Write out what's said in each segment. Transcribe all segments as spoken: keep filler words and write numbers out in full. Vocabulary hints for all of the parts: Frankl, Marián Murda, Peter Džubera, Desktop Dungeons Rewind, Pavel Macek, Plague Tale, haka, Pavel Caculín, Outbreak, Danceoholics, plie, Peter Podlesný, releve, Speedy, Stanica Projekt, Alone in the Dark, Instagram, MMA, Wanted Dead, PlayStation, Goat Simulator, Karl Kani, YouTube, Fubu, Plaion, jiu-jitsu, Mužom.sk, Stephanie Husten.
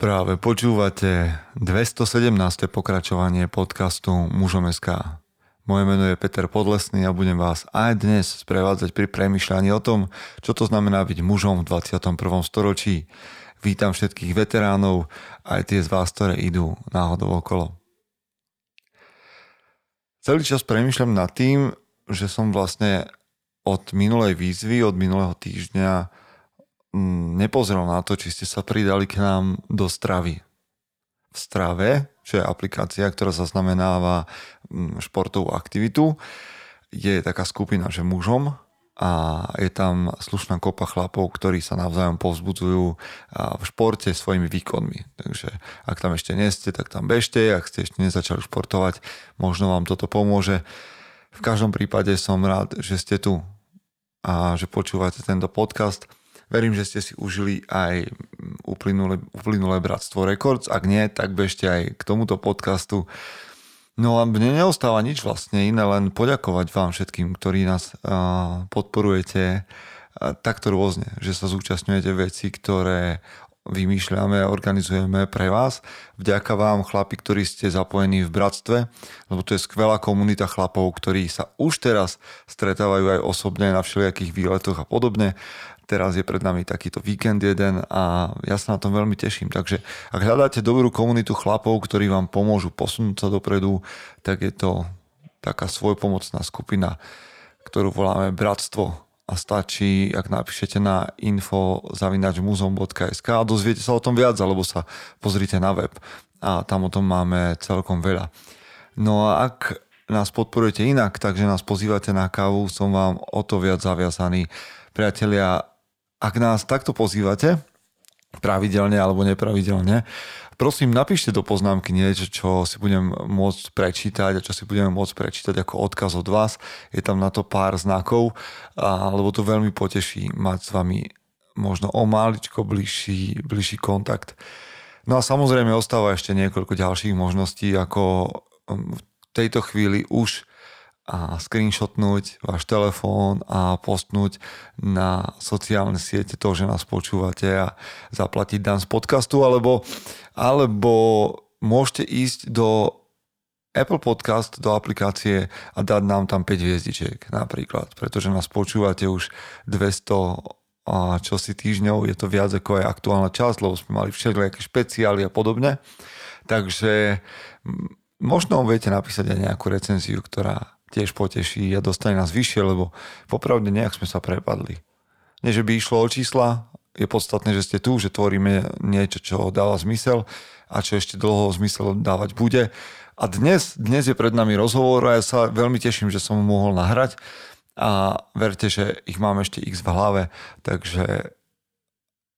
Práve počúvate dvestosedemnáste pokračovanie podcastu Mužom.sk. Moje meno je Peter Podlesný a budem vás aj dnes sprevádzať pri premýšľaní o tom, čo to znamená byť mužom v dvadsiatom prvom storočí. Vítam všetkých veteránov, aj tie z vás, ktoré idú náhodou okolo. Celý čas premýšľam nad tým, že som vlastne od minulej výzvy, od minulého týždňa nepozrel na to, či ste sa pridali k nám do stravy. V Strave, čo je aplikácia, ktorá zaznamenáva športovú aktivitu, je taká skupina, že mužom, a je tam slušná kopa chlapov, ktorí sa navzájom povzbudzujú v športe svojimi výkonmi. Takže ak tam ešte nie ste, tak tam bežte, ak ste ešte nezačali športovať, možno vám toto pomôže. V každom prípade som rád, že ste tu a že počúvate tento podcast. Verím, že ste si užili aj uplynulé, uplynulé Bratstvo Records. Ak nie, tak bežte aj k tomuto podcastu. No a mne neostáva nič vlastne iné, len poďakovať vám všetkým, ktorí nás uh, podporujete uh, takto rôzne, že sa zúčastňujete veci, ktoré vymýšľame, organizujeme pre vás. Vďaka vám, chlapi, ktorí ste zapojení v bratstve, lebo to je skvelá komunita chlapov, ktorí sa už teraz stretávajú aj osobne na všelijakých výletoch a podobne. Teraz je pred nami takýto víkend jeden a ja sa na tom veľmi teším. Takže ak hľadáte dobrú komunitu chlapov, ktorí vám pomôžu posunúť sa dopredu, tak je to taká svojpomocná skupina, ktorú voláme Bratstvo. A stačí, ak napíšete na info zavináč mužom bodka es ká a dozviete sa o tom viac, alebo sa pozrite na web. A tam o tom máme celkom veľa. No a ak nás podporujete inak, takže nás pozývate na kávu, som vám o to viac zaviazaný. Priatelia, ak nás takto pozývate, pravidelne alebo nepravidelne, prosím, napíšte do poznámky niečo, čo si budem môcť prečítať a čo si budeme môcť prečítať ako odkaz od vás. Je tam na to pár znakov, alebo to veľmi poteší mať s vami možno o máličko bližší, bližší kontakt. No a samozrejme ostáva ešte niekoľko ďalších možností, ako v tejto chvíli už a screenshotnúť váš telefón a postnúť na sociálne siete to, že nás počúvate a zaplatiť dan z podcastu, alebo, alebo môžete ísť do Apple Podcast, do aplikácie a dať nám tam päť hviezdičiek napríklad, pretože nás počúvate už dvesto čosi týždňov, je to viac ako aj aktuálna časť, lebo sme mali všelijaké špeciály a podobne, takže možno viete napísať aj nejakú recenziu, ktorá tiež poteší a dostane nás vyššie, lebo popravde nejak sme sa prepadli. Nie, že by išlo o čísla, je podstatné, že ste tu, že tvoríme niečo, čo dáva zmysel a čo ešte dlho zmysel dávať bude. A dnes, dnes je pred nami rozhovor a ja sa veľmi teším, že som mohol nahrať a verte, že ich mám ešte x v hlave, takže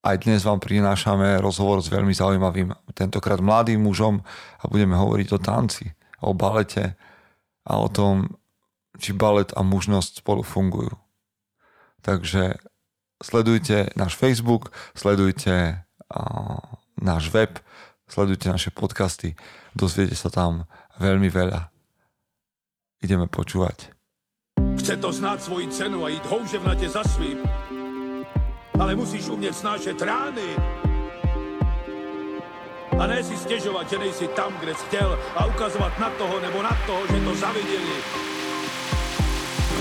aj dnes vám prinášame rozhovor s veľmi zaujímavým, tentokrát mladým mužom a budeme hovoriť o tanci, o balete a o tom, či balet a mužnosť spolu fungujú. Takže sledujte náš Facebook, sledujte uh, náš web, sledujte naše podcasty, dozviete sa tam veľmi veľa. Ideme počúvať. Chce to znáť svoji cenu a íť houževnate za svým, ale musíš umieť snášať rány a ne si stěžovat, že nejsi tam, kde jsi chtěl a ukazovat na toho nebo na toho, že to zaviděli.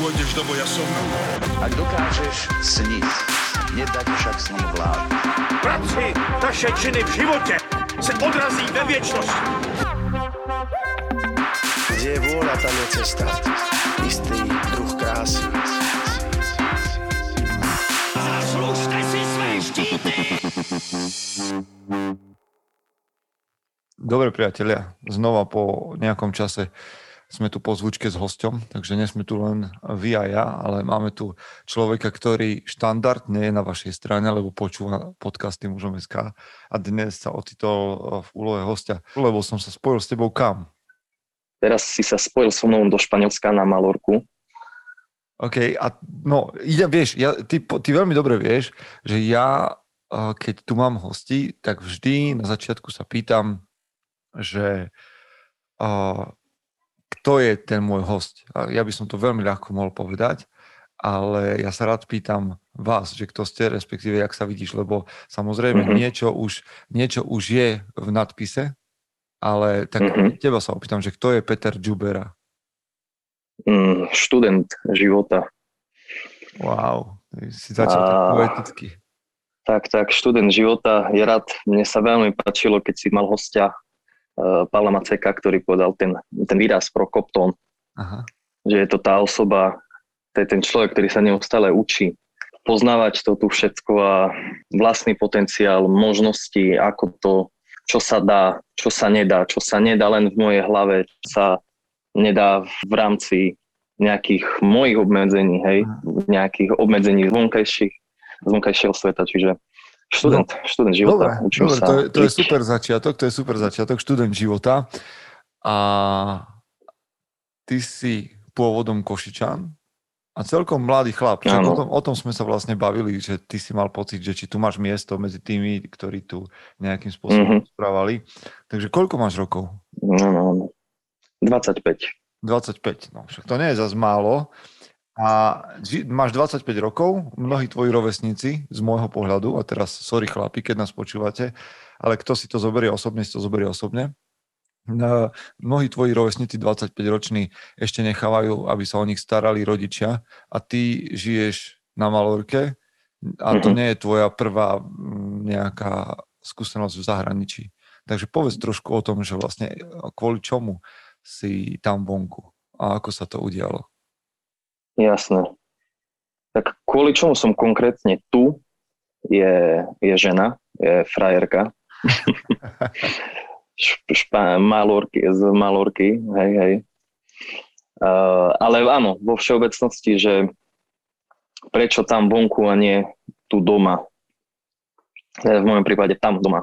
Pôjdeš do boja som. Ak dokážeš sniť, nedať však sní vlád. Práci taše činy v živote se odrazí ve věčnost. Kde je vôľa, tam je cesta. Istý druh krásy. Zaslužte si své štíty! Dobre priatelia, znova po nejakom čase sme tu po zvučke s hosťom, takže nie sme tu len vy a ja, ale máme tu človeka, ktorý štandardne je na vašej strane, lebo počúva podcasty Mužom.sk a dnes sa ocitol v úlohe hostia, lebo som sa spojil s tebou kam? Teraz si sa spojil so mnou do Španielska na Malorku. OK, a no, ja, vieš, ja, ty, ty veľmi dobre vieš, že ja, keď tu mám hosti, tak vždy na začiatku sa pýtam, že uh, kto je ten môj hosť. Ja by som to veľmi ľahko mohol povedať ale ja sa rád pýtam vás, že kto ste, respektíve jak sa vidíš, lebo samozrejme mm-hmm. niečo, už, niečo už je v nadpise, ale tak mm-hmm. teba sa opýtam, že kto je Peter Džubera? Mm, študent života. Wow, si začal A... tak poeticky. Tak, tak, študent života, je rád, mne sa veľmi páčilo, keď si mal hostia uh, Pavla Maceka, ktorý povedal ten, ten výraz prokoptón. Aha. Že je to tá osoba, to je ten človek, ktorý sa neustále učí poznávať to tu všetko a vlastný potenciál, možnosti, ako to, čo sa dá, čo sa nedá, čo sa nedá len v mojej hlave, čo sa nedá v rámci nejakých mojich obmedzení, hej, nejakých obmedzení vonkajších, vonkajšieho sveta, čiže študent, študent života. Dobre, učím dobre, sa. To je, to je super začiatok, to je super začiatok, študent života. A ty si pôvodom Košičan, a celkom mladý chlap. O tom, o tom sme sa vlastne bavili, že ty si mal pocit, že či tu máš miesto medzi tými, ktorí tu nejakým spôsobom mm-hmm. správali. Takže koľko máš rokov? No, no, dvadsaťpäť. dvadsaťpäť, no však to nie je zas málo. A máš dvadsaťpäť rokov, mnohí tvoji rovesníci z môjho pohľadu, a teraz sorry chlapi, keď nás počúvate, ale kto si to zoberie osobne, si to zoberie osobne. Mnohí tvoji rovesníci dvadsaťpäťroční ešte nechávajú, aby sa o nich starali rodičia a ty žiješ na Malorke a to mm-hmm. nie je tvoja prvá nejaká skúsenosť v zahraničí. Takže povedz trošku o tom, že vlastne kvôli čomu si tam vonku a ako sa to udialo. Jasné. Tak kvôli čomu som konkrétne tu je, je žena, je frajerka. Špa, malorky, z Malorky, hej, hej. Uh, ale áno, vo všeobecnosti, že prečo tam vonku a nie tu doma. V mojom prípade tam doma.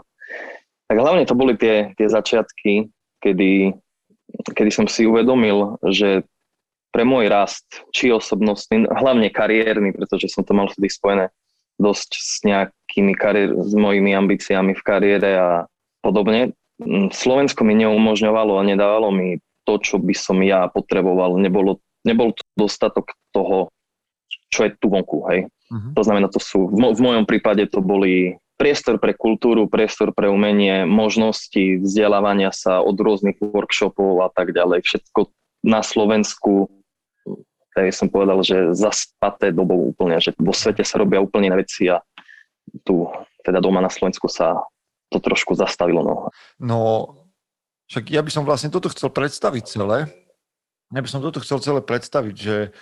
Tak hlavne to boli tie, tie začiatky, kedy, kedy som si uvedomil, že pre môj rast, či osobnostný, hlavne kariérny, pretože som to mal vtedy spojené dosť s nejakými kariér, s mojimi ambíciami v kariére a podobne, Slovensko mi neumožňovalo a nedávalo mi to, čo by som ja potreboval. Nebolo, nebol to dostatok toho, čo je tu vonku. Hej. Uh-huh. To znamená, to sú, v, mo- v mojom prípade to boli priestor pre kultúru, priestor pre umenie, možnosti vzdelávania sa od rôznych workshopov a tak ďalej. Všetko na Slovensku, tak som povedal, že zaspaté dobou úplne, že vo svete sa robia úplne iné veci a tu, teda doma na Slovensku sa to trošku zastavilo. No. no, však ja by som vlastne toto chcel predstaviť celé. Ja by som toto chcel celé predstaviť, že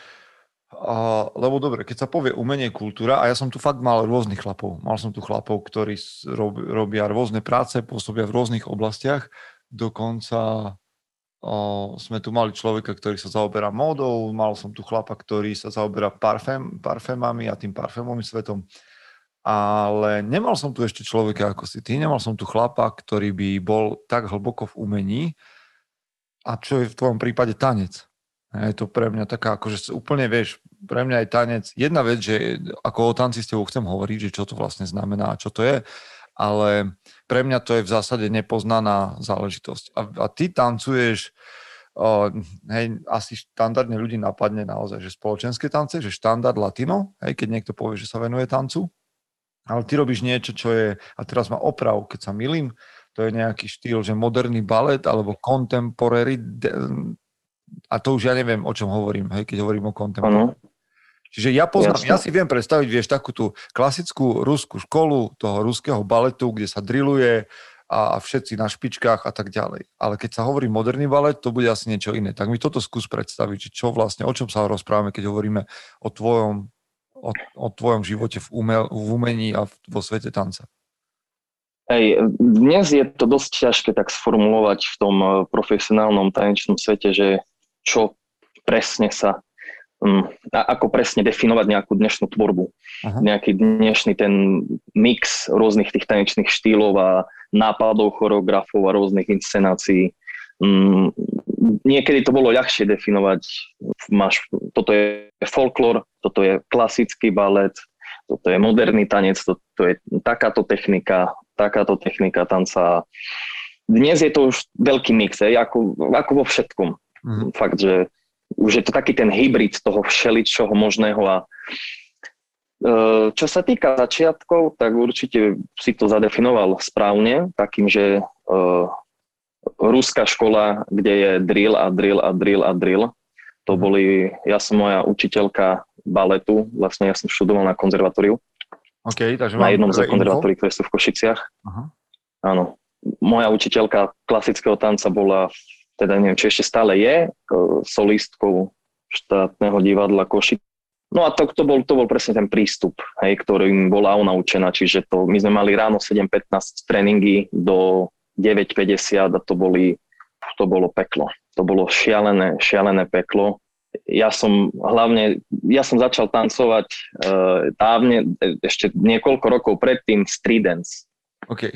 a, lebo dobre, keď sa povie umenie, kultúra, a ja som tu fakt mal rôznych chlapov. Mal som tu chlapov, ktorí rob, robia rôzne práce, pôsobia v rôznych oblastiach. Dokonca a, sme tu mali človeka, ktorý sa zaoberá módou, mal som tu chlapa, ktorý sa zaoberá parfém, parfémami a tým parfémovým svetom. Ale nemal som tu ešte človeka ako si ty, nemal som tu chlapa, ktorý by bol tak hlboko v umení, a čo je v tvojom prípade tanec. Je to pre mňa taká, akože úplne vieš, pre mňa je tanec, jedna vec, že ako o tanci s tebou chcem hovoriť, že čo to vlastne znamená a čo to je, ale pre mňa to je v zásade nepoznaná záležitosť. A, a ty tancuješ, Uh, hej, asi štandardne ľudí napadne naozaj, že spoločenské tance, že štandard latino, hej, keď niekto povie, že sa venuje tancu. Ale ty robíš niečo, čo je, a teraz ma oprav, keď sa milím, to je nejaký štýl, že moderný balet alebo contemporary, a to už ja neviem, o čom hovorím, hej, keď hovorím o contemporary. Ano. Čiže ja poznám, Jasne. ja si viem predstaviť, vieš, takú tú klasickú ruskú školu toho ruského baletu, kde sa drilluje a všetci na špičkách a tak ďalej. Ale keď sa hovorí moderný balet, to bude asi niečo iné. Tak mi toto skús predstaviť, čo vlastne, o čom sa rozprávame, keď hovoríme o tvojom O, o tvojom živote v, umel, v umení a v, vo svete tanca? Hej, dnes je to dosť ťažké tak sformulovať v tom profesionálnom tanečnom svete, že čo presne sa, um, ako presne definovať nejakú dnešnú tvorbu. Aha. Nejaký dnešný ten mix rôznych tých tanečných štýlov a nápadov choreografov a rôznych inscenácií. Um, niekedy to bolo ľahšie definovať. Máš, toto je folklór, toto je klasický balet, toto je moderný tanec, toto je takáto technika, takáto technika tanca. Dnes je to už veľký mix, ako, ako vo všetkom. Mm. Fakt, že už je to taký ten hybrid toho všeličoho možného. A čo sa týka začiatkov, tak určite si to zadefinoval správne, takým, že ruská škola, kde je drill a drill a drill a drill. To boli, ja som moja učiteľka baletu, vlastne ja som študoval na konzervatóriu. Okay, takže na jednom z konzervatórií, ktoré sú v Košiciach. Uh-huh. Áno. Moja učiteľka klasického tanca bola, teda neviem, či ešte stále je, solistkou Štátneho divadla Košice. No a to, to, bol, to bol presne ten prístup, hej, ktorým bola ona učená. Čiže to, my sme mali ráno sedem pätnásť tréningy do deväť päťdesiat a to, boli, to bolo peklo. To bolo šialené, šialené peklo. Ja som hlavne, ja som začal tancovať e, dávne, ešte niekoľko rokov predtým street dance. OK.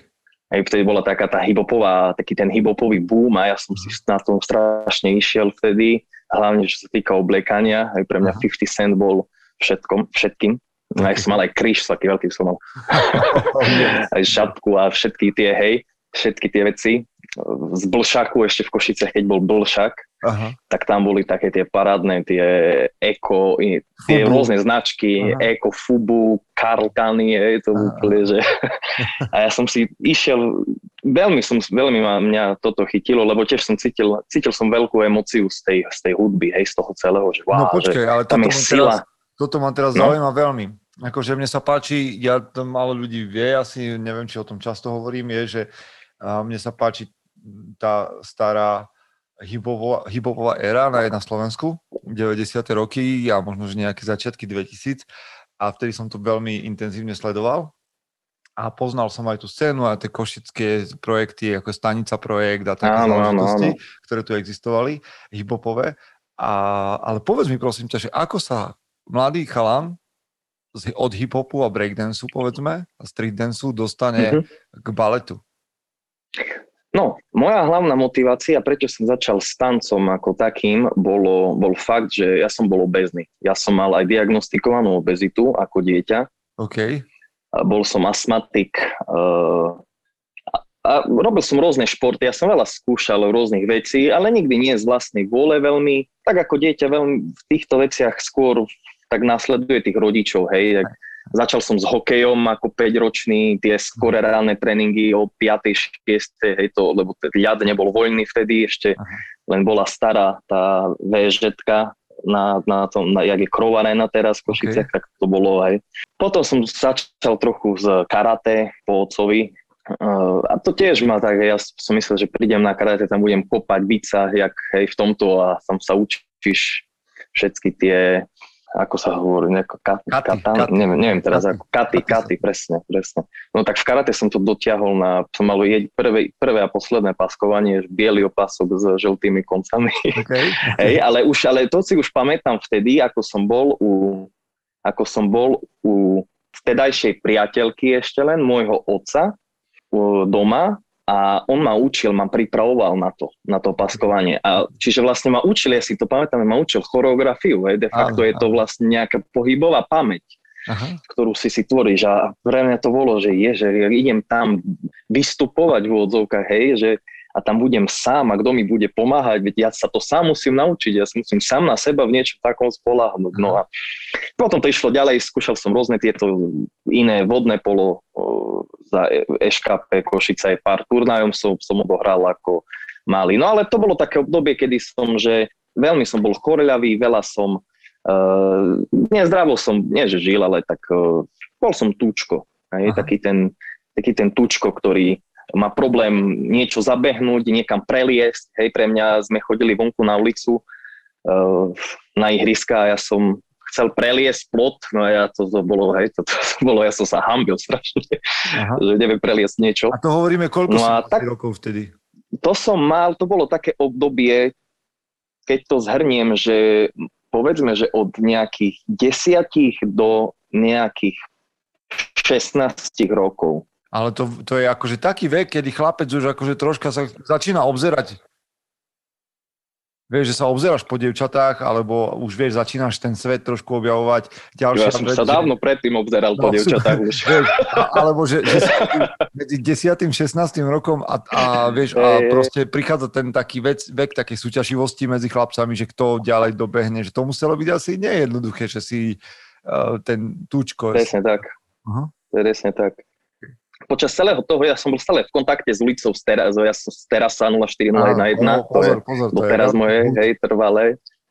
Hej, vtedy bola taká tá hip-hopová, taký ten hip-hopový boom a ja som si na tom strašne išiel vtedy. Hlavne, čo sa týka oblekania, aj pre mňa uh-huh. päťdesiat cent bol všetkom, všetkým. Okay. Aj som mal aj kríž, taký veľký som mal. Aj šapku a všetky tie, hej, všetky tie veci. Z blšaku ešte v Košicech, keď bol blšak, aha, tak tam boli také tie parádne, tie eko, tie fubu, rôzne značky, aha, eko, fubu, Karl Kani, hej, to úplne, že... A ja som si išiel, veľmi som, veľmi ma mňa toto chytilo, lebo tiež som cítil, cítil som veľkú emóciu z tej, z tej hudby, hej, z toho celého, že wow, no, počkej, že ale tam je sila. Teraz, toto ma teraz zaujíma no? veľmi. Akože mne sa páči, ja to málo ľudí vie, asi neviem, či o tom často hovorím, je, že mne sa páči tá stará hip-hopová, hip-hopová éra na, na Slovensku, deväťdesiate roky a možno, že nejaké začiatky dvetisíc a vtedy som to veľmi intenzívne sledoval a poznal som aj tú scénu a tie košické projekty ako Stanica Projekt a také záležitosti, ktoré tu existovali, hip-hopové. A, ale povedz mi prosím ťa, že ako sa mladý chalan od hip-hopu a breakdancu povedzme a streetdancu dostane mm-hmm. k baletu? No, moja hlavná motivácia, prečo som začal s tancom ako takým, bolo, bol fakt, že ja som bol obézny. Ja som mal aj diagnostikovanú obezitu ako dieťa. OK. Bol som astmatik. Uh, a, a robil som rôzne športy. Ja som veľa skúšal rôznych vecí, ale nikdy nie z vlastnej vôle veľmi. Tak ako dieťa veľmi v týchto veciach skôr tak následuje tých rodičov, hej. Tak, začal som s hokejom ako päťročný, tie skore ráne tréningy o päť šesť, hej to, lebo ten ľad nebol voľný vtedy, ešte len bola stará tá vé žetka na, na tom, na, jak je Krovarena teraz v Košicech, okay, tak to bolo aj. Potom som začal trochu z karate po otcovi uh, a to tiež ma tak, ja som myslel, že prídem na karate, tam budem kopať, biť sa, jak hej v tomto a tam sa učíš všetky tie... ako sa hovorí, nejako kat, katy, katan, katy, neviem, neviem teraz, katy, ako katy, katy, presne, presne. No tak v karate som to dotiahol na, som mal prvé, prvé a posledné paskovanie, bielý opasok s žltými koncami. Okay. Hej, ale už, ale to si už pamätám vtedy, ako som bol u, ako som bol u vtedajšej priateľky ešte len, môjho otca, doma, a on ma učil, ma pripravoval na to, na to paskovanie. A čiže vlastne ma učil, ja si to pamätám, ma učil choreografiu, hej, de facto aha, je to vlastne nejaká pohybová pamäť, aha, ktorú si si tvoríš. A pre mňa to bolo, že je, že ja idem tam vystupovať v odzovkách, hej, že a tam budem sám a kto mi bude pomáhať, veď ja sa to sám musím naučiť, ja musím sám na seba v niečom takom spoľahnúť. No a potom to išlo ďalej, skúšal som rôzne tieto iné vodné polo za é es ká pé Košice, aj pár turnajom som, som odohral ako malý. No ale to bolo také obdobie, kedy som, že veľmi som bol choreľavý, veľa som, uh, nezdravo som, nie že žil, ale tak uh, bol som tučko, hej, taký ten, taký ten tučko, ktorý má problém niečo zabehnúť, niekam preliesť. Hej, pre mňa sme chodili vonku na ulicu, na ihriska a ja som chcel preliesť plot, no ja to, to bolo, hej, to, to bolo, ja som sa hanbil strašne, aha, že neviem preliesť niečo. A to hovoríme, koľko no som tak, rokov vtedy? To som mal, to bolo také obdobie, keď to zhrniem, že povedzme, že od nejakých desiatich do nejakých šestnástich rokov. Ale to, to je akože taký vek, kedy chlapec už akože troška sa začína obzerať. vieš, že sa obzeráš po dievčatách, alebo už vieš, začínaš ten svet trošku objavovať. Ďalšia ja som vec, sa dávno že... predtým obzeral no, po dievčatách už. Vieš, a, alebo že, že medzi desiatym šestnástym rokom a, a vieš, a proste prichádza ten taký vec, vek takej súťaživosti medzi chlapcami, že kto ďalej dobehne, že to muselo byť asi nejednoduché, že si uh, ten túčko... Presne tak. Uh-huh. Presne tak. Počas celého toho ja som bol stále v kontakte s ulicou z Terasa, ja som z Terasa nula štyri nula jeden, no, pozor, pozor, to je doteraz moje, hej, trvalé,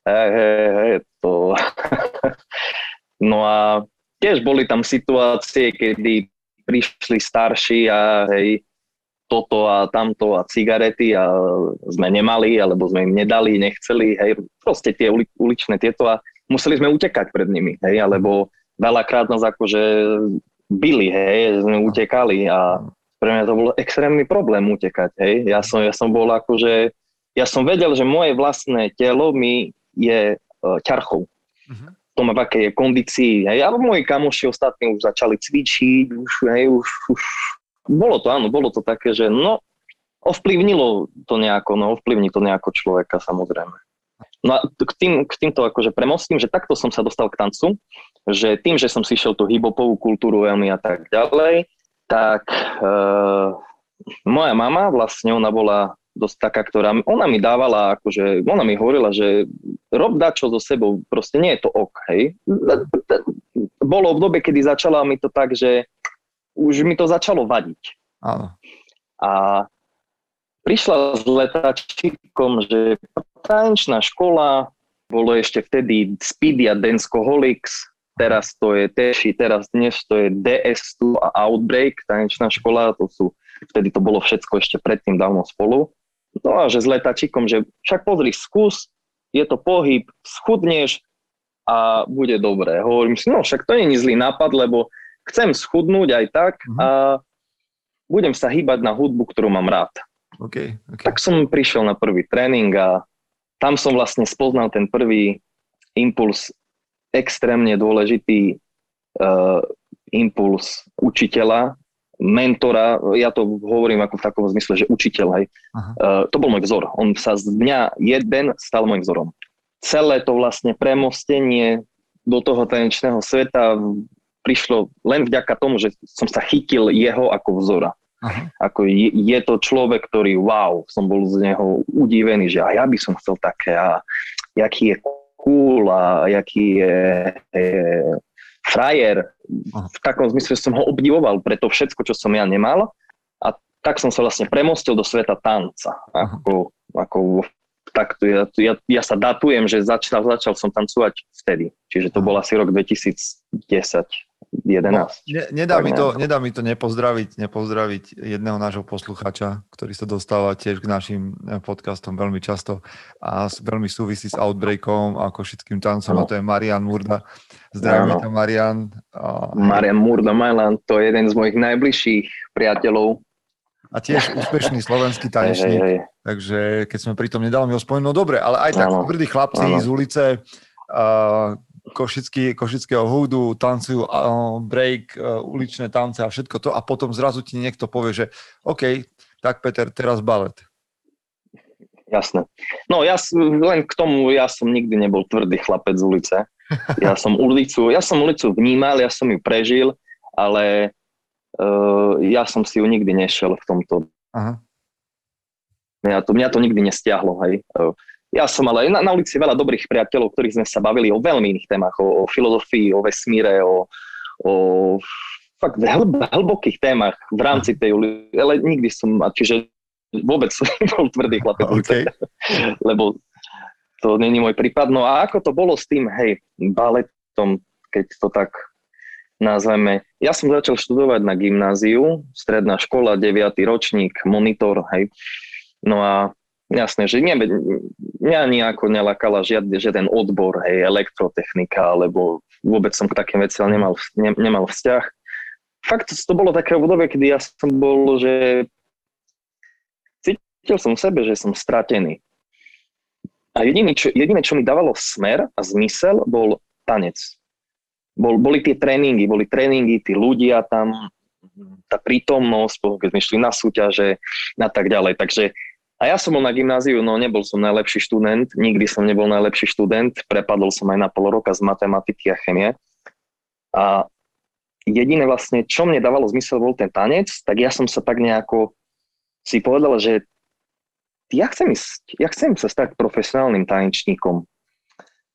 hej, hej, hej, to... No a tiež boli tam situácie, kedy prišli starší a hej, toto a tamto a cigarety a sme nemali, alebo sme im nedali, nechceli, hej, proste tie uli, uličné tieto a museli sme utekať pred nimi, hej, alebo veľakrát nás akože... byli, hej, sme utekali a pre mňa to bol extrémny problém utekať, hej. Ja som, ja som bol akože, ja som vedel, že moje vlastné telo mi je e, ťarchou. Uh-huh. To ma v akej je kondícii, hej. A moji kamoši ostatní už začali cvičiť, už, hej, už, už. Bolo to, áno, bolo to také, že no, ovplyvnilo to nejako, no, ovplyvní to nejako človeka, samozrejme. No a k, tým, k týmto akože premostím, že takto som sa dostal k tancu, že tým, že som si šiel tú hip-hopovú kultúru veľmi a tak ďalej, tak e, moja mama vlastne, ona bola dosť taká, ktorá, ona mi dávala, akože, ona mi hovorila, že rob dačo so sebou, proste nie je to ok, hej. Bolo v dobe, kedy začala mi to tak, že už mi to začalo vadiť. Áno. A prišla s letáčikom, že tanečná škola, bolo ešte vtedy Speedy a Danceoholics, teraz to je Teši, teraz dnes to je D S dva a Outbreak, tanečná škola, to sú, vtedy to bolo všetko ešte predtým dávno spolu. No a že s letáčikom, že však pozri, skús, je to pohyb, schudneš a bude dobré. Hovorím si, no však to nie je zlý nápad, lebo chcem schudnúť aj tak a budem sa hýbať na hudbu, ktorú mám rád. Okay, okay. Tak som prišiel na prvý tréning a tam som vlastne spoznal ten prvý impuls, extrémne dôležitý uh, impuls učiteľa, mentora, ja to hovorím ako v takom zmysle, že učiteľ, hej. Uh, to bol môj vzor, on sa z dňa jeden stal môjim vzorom. Celé to vlastne premostenie do toho tanečného sveta prišlo len vďaka tomu, že som sa chytil jeho ako vzora. Aha. Ako je, je to človek, ktorý wow, som bol z neho udivený, že a ja by som chcel také a jaký je cool a jaký je, je frajer. Aha. V takom zmysle som ho obdivoval pre to všetko, čo som ja nemal a tak som sa vlastne premostil do sveta tanca. Ako, ako, tak, ja, ja, ja sa datujem, že začal, začal som tancovať vtedy, čiže to bol asi rok dvetisícdesať. No, ne, nedá, mi to, nedá mi to nepozdraviť, nepozdraviť jedného nášho posluchača, ktorý sa dostáva tiež k našim podcastom veľmi často a veľmi súvisí s Outbreakom a košickým tancom, no. A to je Marián Murda. Zdravím ťa, no. Marián. Marián Murda, Marián, to je jeden z mojich najbližších priateľov. A tiež úspešný slovenský tanečník. Hey, hey, hey. Takže keď sme pri tom nedali mi ho spomenúť, no dobre, ale aj tak tvrdí chlapci ano. Z ulice... Uh, Košický, košického húdu, tancujú uh, break, uh, uličné tance a všetko to a potom zrazu ti niekto povie, že OK, tak Peter, teraz balet. Jasné. No ja len k tomu, ja som nikdy nebol tvrdý chlapec z ulice. Ja som ulicu, ja som ulicu vnímal, ja som ju prežil, ale uh, ja som si ju nikdy nešiel v tomto. Aha. Mňa to, mňa to nikdy nestiahlo, hej. Ja som ale na, na ulici veľa dobrých priateľov, ktorých sme sa bavili o veľmi iných témach, o, o filozofii, o vesmíre, o, o fakt hlb, hlbokých témach v rámci tej ulici, ale nikdy som, čiže vôbec som bol tvrdý chlapec, okay. Lebo to nie je môj prípad. No a ako to bolo s tým, hej, baletom, keď to tak nazveme, ja som začal študovať na gymnáziu, stredná škola, deviaty ročník, monitor, hej, no a jasné, že mňa, mňa nejako nelakala žiadne, žiaden odbor, hej, elektrotechnika, alebo vôbec som k takým veciam nemal, ne, nemal vzťah. Fakt to bolo také obdobie, kedy ja som bol, že cítil som v sebe, že som stratený. A jediné, čo, jediné, čo mi dávalo smer a zmysel, bol tanec. Bol, boli tie tréningy, boli tréningy, tí ľudia tam, tá prítomnosť, keď sme išli na súťaže a tak ďalej. Takže A ja som bol na gymnáziu, no nebol som najlepší študent, nikdy som nebol najlepší študent, prepadol som aj na pol roka z matematiky a chemie. A jediné vlastne, čo mne dávalo zmysel, bol ten tanec, tak ja som sa tak nejako si povedal, že ja chcem, ísť, ja chcem sa stať profesionálnym tanečníkom.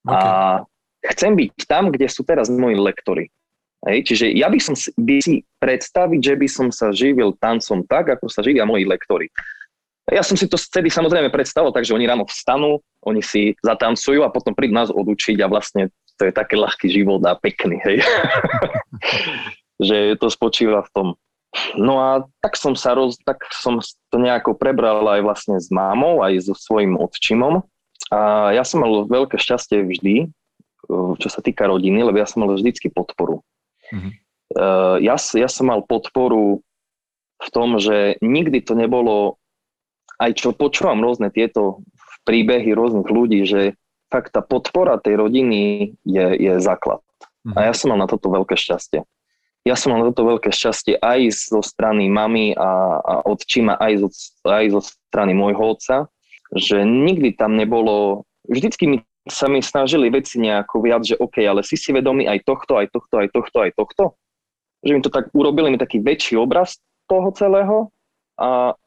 Okay. A chcem byť tam, kde sú teraz moji lektori. Hej, čiže ja by som si predstaviť, že by som sa živil tancom tak, ako sa živia moji lektori. Ja som si to vtedy samozrejme predstavil, takže oni ráno vstanú, oni si zatancujú a potom prídu nás odučiť a vlastne to je taký ľahký život a pekný, hej. Že to spočíva v tom. No a tak som sa roz, tak som to nejako prebral aj vlastne s mámou, aj so svojím otčimom. A ja som mal veľké šťastie vždy, čo sa týka rodiny, lebo ja som mal vždycky podporu. Mm-hmm. Ja, ja som mal podporu v tom, že nikdy to nebolo. Aj čo počúvam rôzne tieto príbehy rôznych ľudí, že fakt tá podpora tej rodiny je, je základ. A ja som mal na toto veľké šťastie. Ja som mal na toto veľké šťastie aj zo strany mami a, a otčíma, aj zo, aj zo strany môjho otca, že nikdy tam nebolo, vždycky mi, sa mi snažili veci nejako viac, že OK, ale si si vedomý aj tohto, aj tohto, aj tohto, aj tohto. Že mi to tak urobili mi taký väčší obraz toho celého a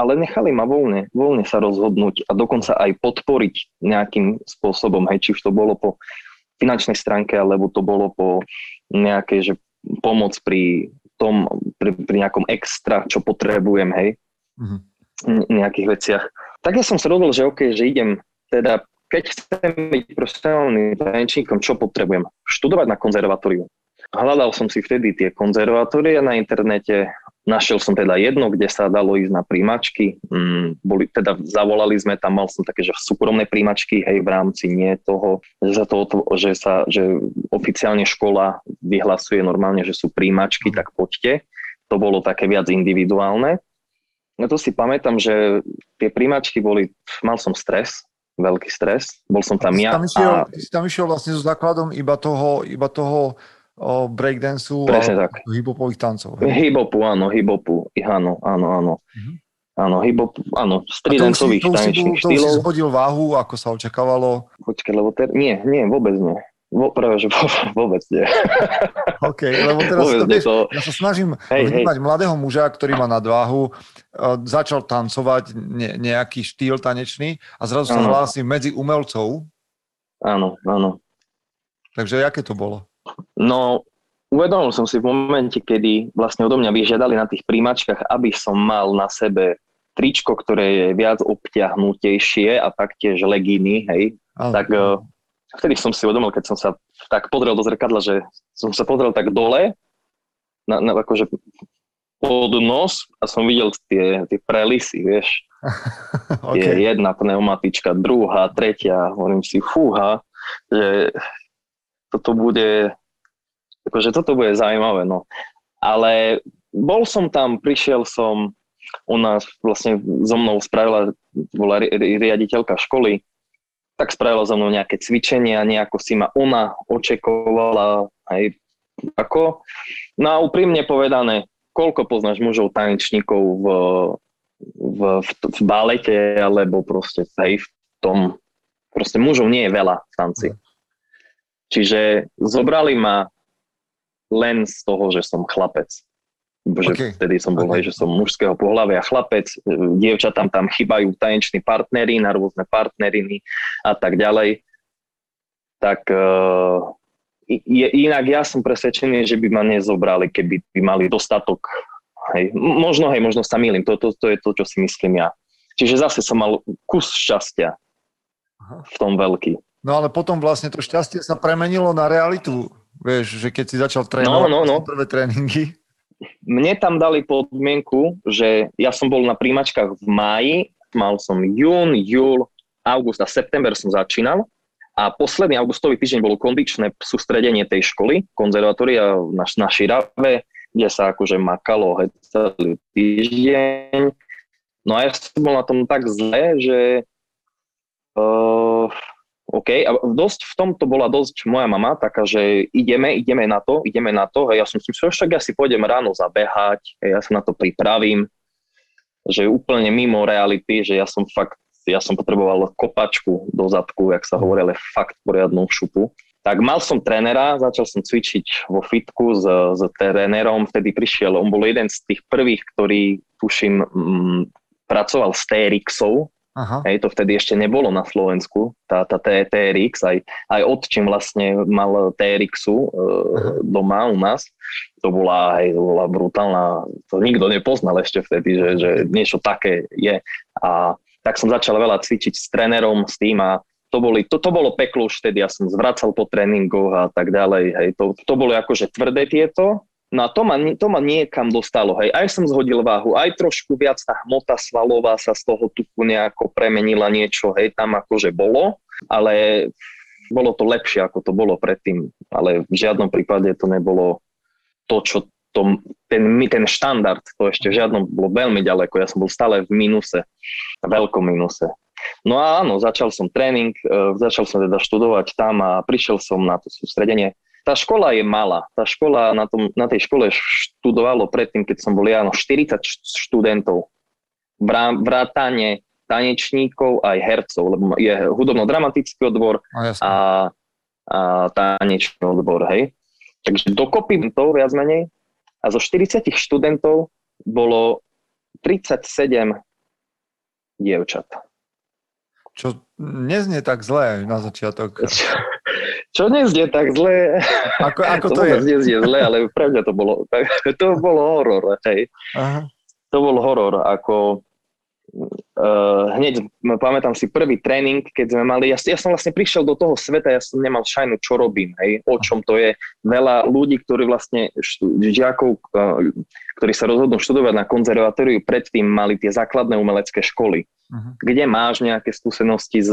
ale nechali ma voľne, voľne sa rozhodnúť a dokonca aj podporiť nejakým spôsobom, hej, či už to bolo po finančnej stránke, alebo to bolo po nejakej, že pomoc pri tom, pri, pri nejakom extra, čo potrebujem, hej, mm-hmm. nejakých veciach. Tak ja som sa rozhodol, že OK, že idem, teda keď chcem byť profesionálnym tanečníkom, čo potrebujem? Študovať na konzervatóriu. Hľadal som si vtedy tie konzervatórie na internete. Našiel som teda jedno, kde sa dalo ísť na príjmačky. Mm, boli, teda zavolali sme tam, mal som také, že súkromné príjmačky, hej, v rámci nie toho, že sa, to, že sa že oficiálne škola vyhlasuje normálne, že sú príjmačky, tak poďte. To bolo také viac individuálne. No to si pamätám, že tie príjmačky boli, mal som stres, veľký stres. Bol som tam ja. Tam išiel, a... Ty si tam išiel vlastne so základom iba toho, iba toho... o breakdanceu a hip-hopových tancov. Hip-hopu, áno, hip-hopu, áno, áno, áno. Mm-hmm. Áno, hip-hop, áno, streetdancových tanečných štýlov. To si zhodil váhu, ako sa očakávalo? Počkej, lebo teraz, nie, nie, vôbec nie. Vo, práve, že vôbec nie. OK, lebo teraz, to, vieš, to... ja sa snažím hey, vnímať hey. mladého muža, ktorý má nadváhu, začal tancovať ne, nejaký štýl tanečný a zrazu sa hlási medzi umelcov. Áno, áno. Takže aké to bolo? No, uvedomil som si v momente, kedy vlastne odo mňa vyžiadali na tých príjmačkách, aby som mal na sebe tričko, ktoré je viac obťahnutejšie a taktiež legíny, hej. Aj. Tak uh, vtedy som si uvedomil, keď som sa tak podrel do zrkadla, že som sa podrel tak dole, na, na, akože pod nos a som videl tie, tie prelisy, vieš. Okay. Tie jedna pneumatička, druhá, tretia, hovorím si, fúha, že... toto bude, akože toto bude zaujímavé, no. Ale bol som tam, prišiel som, u nás vlastne so mnou spravila, bola riaditeľka školy, tak spravila so mnou nejaké cvičenia, nejako si ma ona očakovala aj ako. No a úprimne povedané, koľko poznáš mužov tanečníkov v, v, v, v balete, alebo proste aj v tom, proste mužov nie je veľa v tanci. Čiže zobrali ma len z toho, že som chlapec. Bože, okay. Vtedy som bol, okay. Že som mužského pohlavia chlapec, dievčatám tam chýbajú taneční partnery na rôzne partneriny a tak ďalej. Tak uh, je, inak ja som presvedčený, že by ma nezobrali, keby by mali dostatok. Hej. Možno, hej, možno sa mýlim, to, to, to je to, čo si myslím ja. Čiže zase som mal kus šťastia v tom veľký. No ale potom vlastne to šťastie sa premenilo na realitu, vieš, že keď si začal trénovať no, no, no. prvé tréningy. Mne tam dali podmienku, že ja som bol na príjmačkách v máji, mal som jún, júl, august a september som začínal a posledný augustový týždeň bolo kondičné sústredenie tej školy, konzervatória na, na Širave, kde sa akože makalo hej, celý týždeň. No a ja som bol na tom tak zle, že... Uh, OK, a dosť v tomto bola dosť moja mama, taká, že ideme, ideme na to, ideme na to. Hej, ja som si myslel, však ja si pôjdem ráno zabehať, hej, ja sa na to pripravím. že je úplne mimo reality, že ja som fakt, ja som potreboval kopačku do zadku, jak sa hovorí, ale fakt poriadnu šupu. Tak mal som trénera, začal som cvičiť vo fitku s, s trénerom, vtedy prišiel, on bol jeden z tých prvých, ktorý, tuším, m, pracoval s té erexov. Aha. Hej, to vtedy ešte nebolo na Slovensku, tá, tá té er iks, aj, aj odčím vlastne mal té erexu e, doma u nás. To bola, hej, to bola brutálna, to nikto nepoznal ešte vtedy, že, že niečo také je. A tak som začal veľa cvičiť s trénerom, s tým a to, boli, to, to bolo peklo už vtedy, ja som zvracal po tréningoch a tak ďalej, hej, to, to bolo akože tvrdé tieto. No a to ma, to ma niekam dostalo, hej, aj som zhodil váhu, aj trošku viac tá hmota svalová sa z toho tuku nejako premenila niečo, hej, tam akože bolo, ale bolo to lepšie, ako to bolo predtým, ale v žiadnom prípade to nebolo to, čo to, ten, ten štandard, to ešte v žiadnom bolo veľmi ďaleko, ja som bol stále v mínuse, veľkom mínuse. No a áno, začal som tréning, začal som teda študovať tam a prišiel som na to sústredenie. Tá škola je malá. Tá škola, na, tom, na tej škole študovalo predtým, keď som bol ja, no štyridsať študentov. Vrátane tanečníkov aj hercov, lebo je hudobno-dramatický odbor no, a, a tanečný odbor, hej. Takže dokopy to viac menej. A zo štyridsať študentov bolo tridsaťsedem dievčat. Čo neznie tak zle na začiatok. Čo, čo neznie tak zle. Ako, ako to, to je? To neznie zle, ale pre mňa to bolo, to bolo horor. Hej. Aha. To bol horor. Ako, uh, hneď pamätám si prvý tréning, keď sme mali, ja, ja som vlastne prišiel do toho sveta, ja som nemal šajnu, čo robím, hej, o čom to je. Veľa ľudí, ktorí vlastne, štú, žiakov, uh, ktorí sa rozhodnú študovať na konzervatóriu, predtým mali tie základné umelecké školy. Kde máš nejaké skúsenosti s,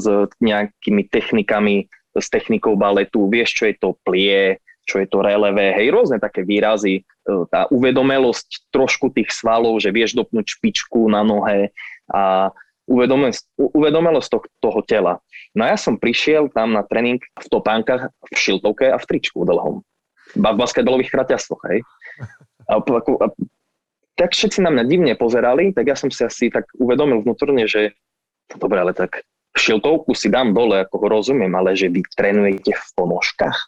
s nejakými technikami, s technikou baletu, vieš, čo je to plie, čo je to relevé, hej, rôzne také výrazy, tá uvedomelosť trošku tých svalov, že vieš dopnúť špičku na nohe a uvedomelosť, uvedomelosť to, toho tela. No ja som prišiel tam na tréning v topánkach, v šiltovke a v tričku dlhom. V basketbalových kraťasoch, hej. A, a, tak všetci na mňa divne pozerali, tak ja som si asi tak uvedomil vnútorne, že dobre, ale tak šiltovku si dám dole, ako ho rozumiem, ale že vy trénujete v ponožkách.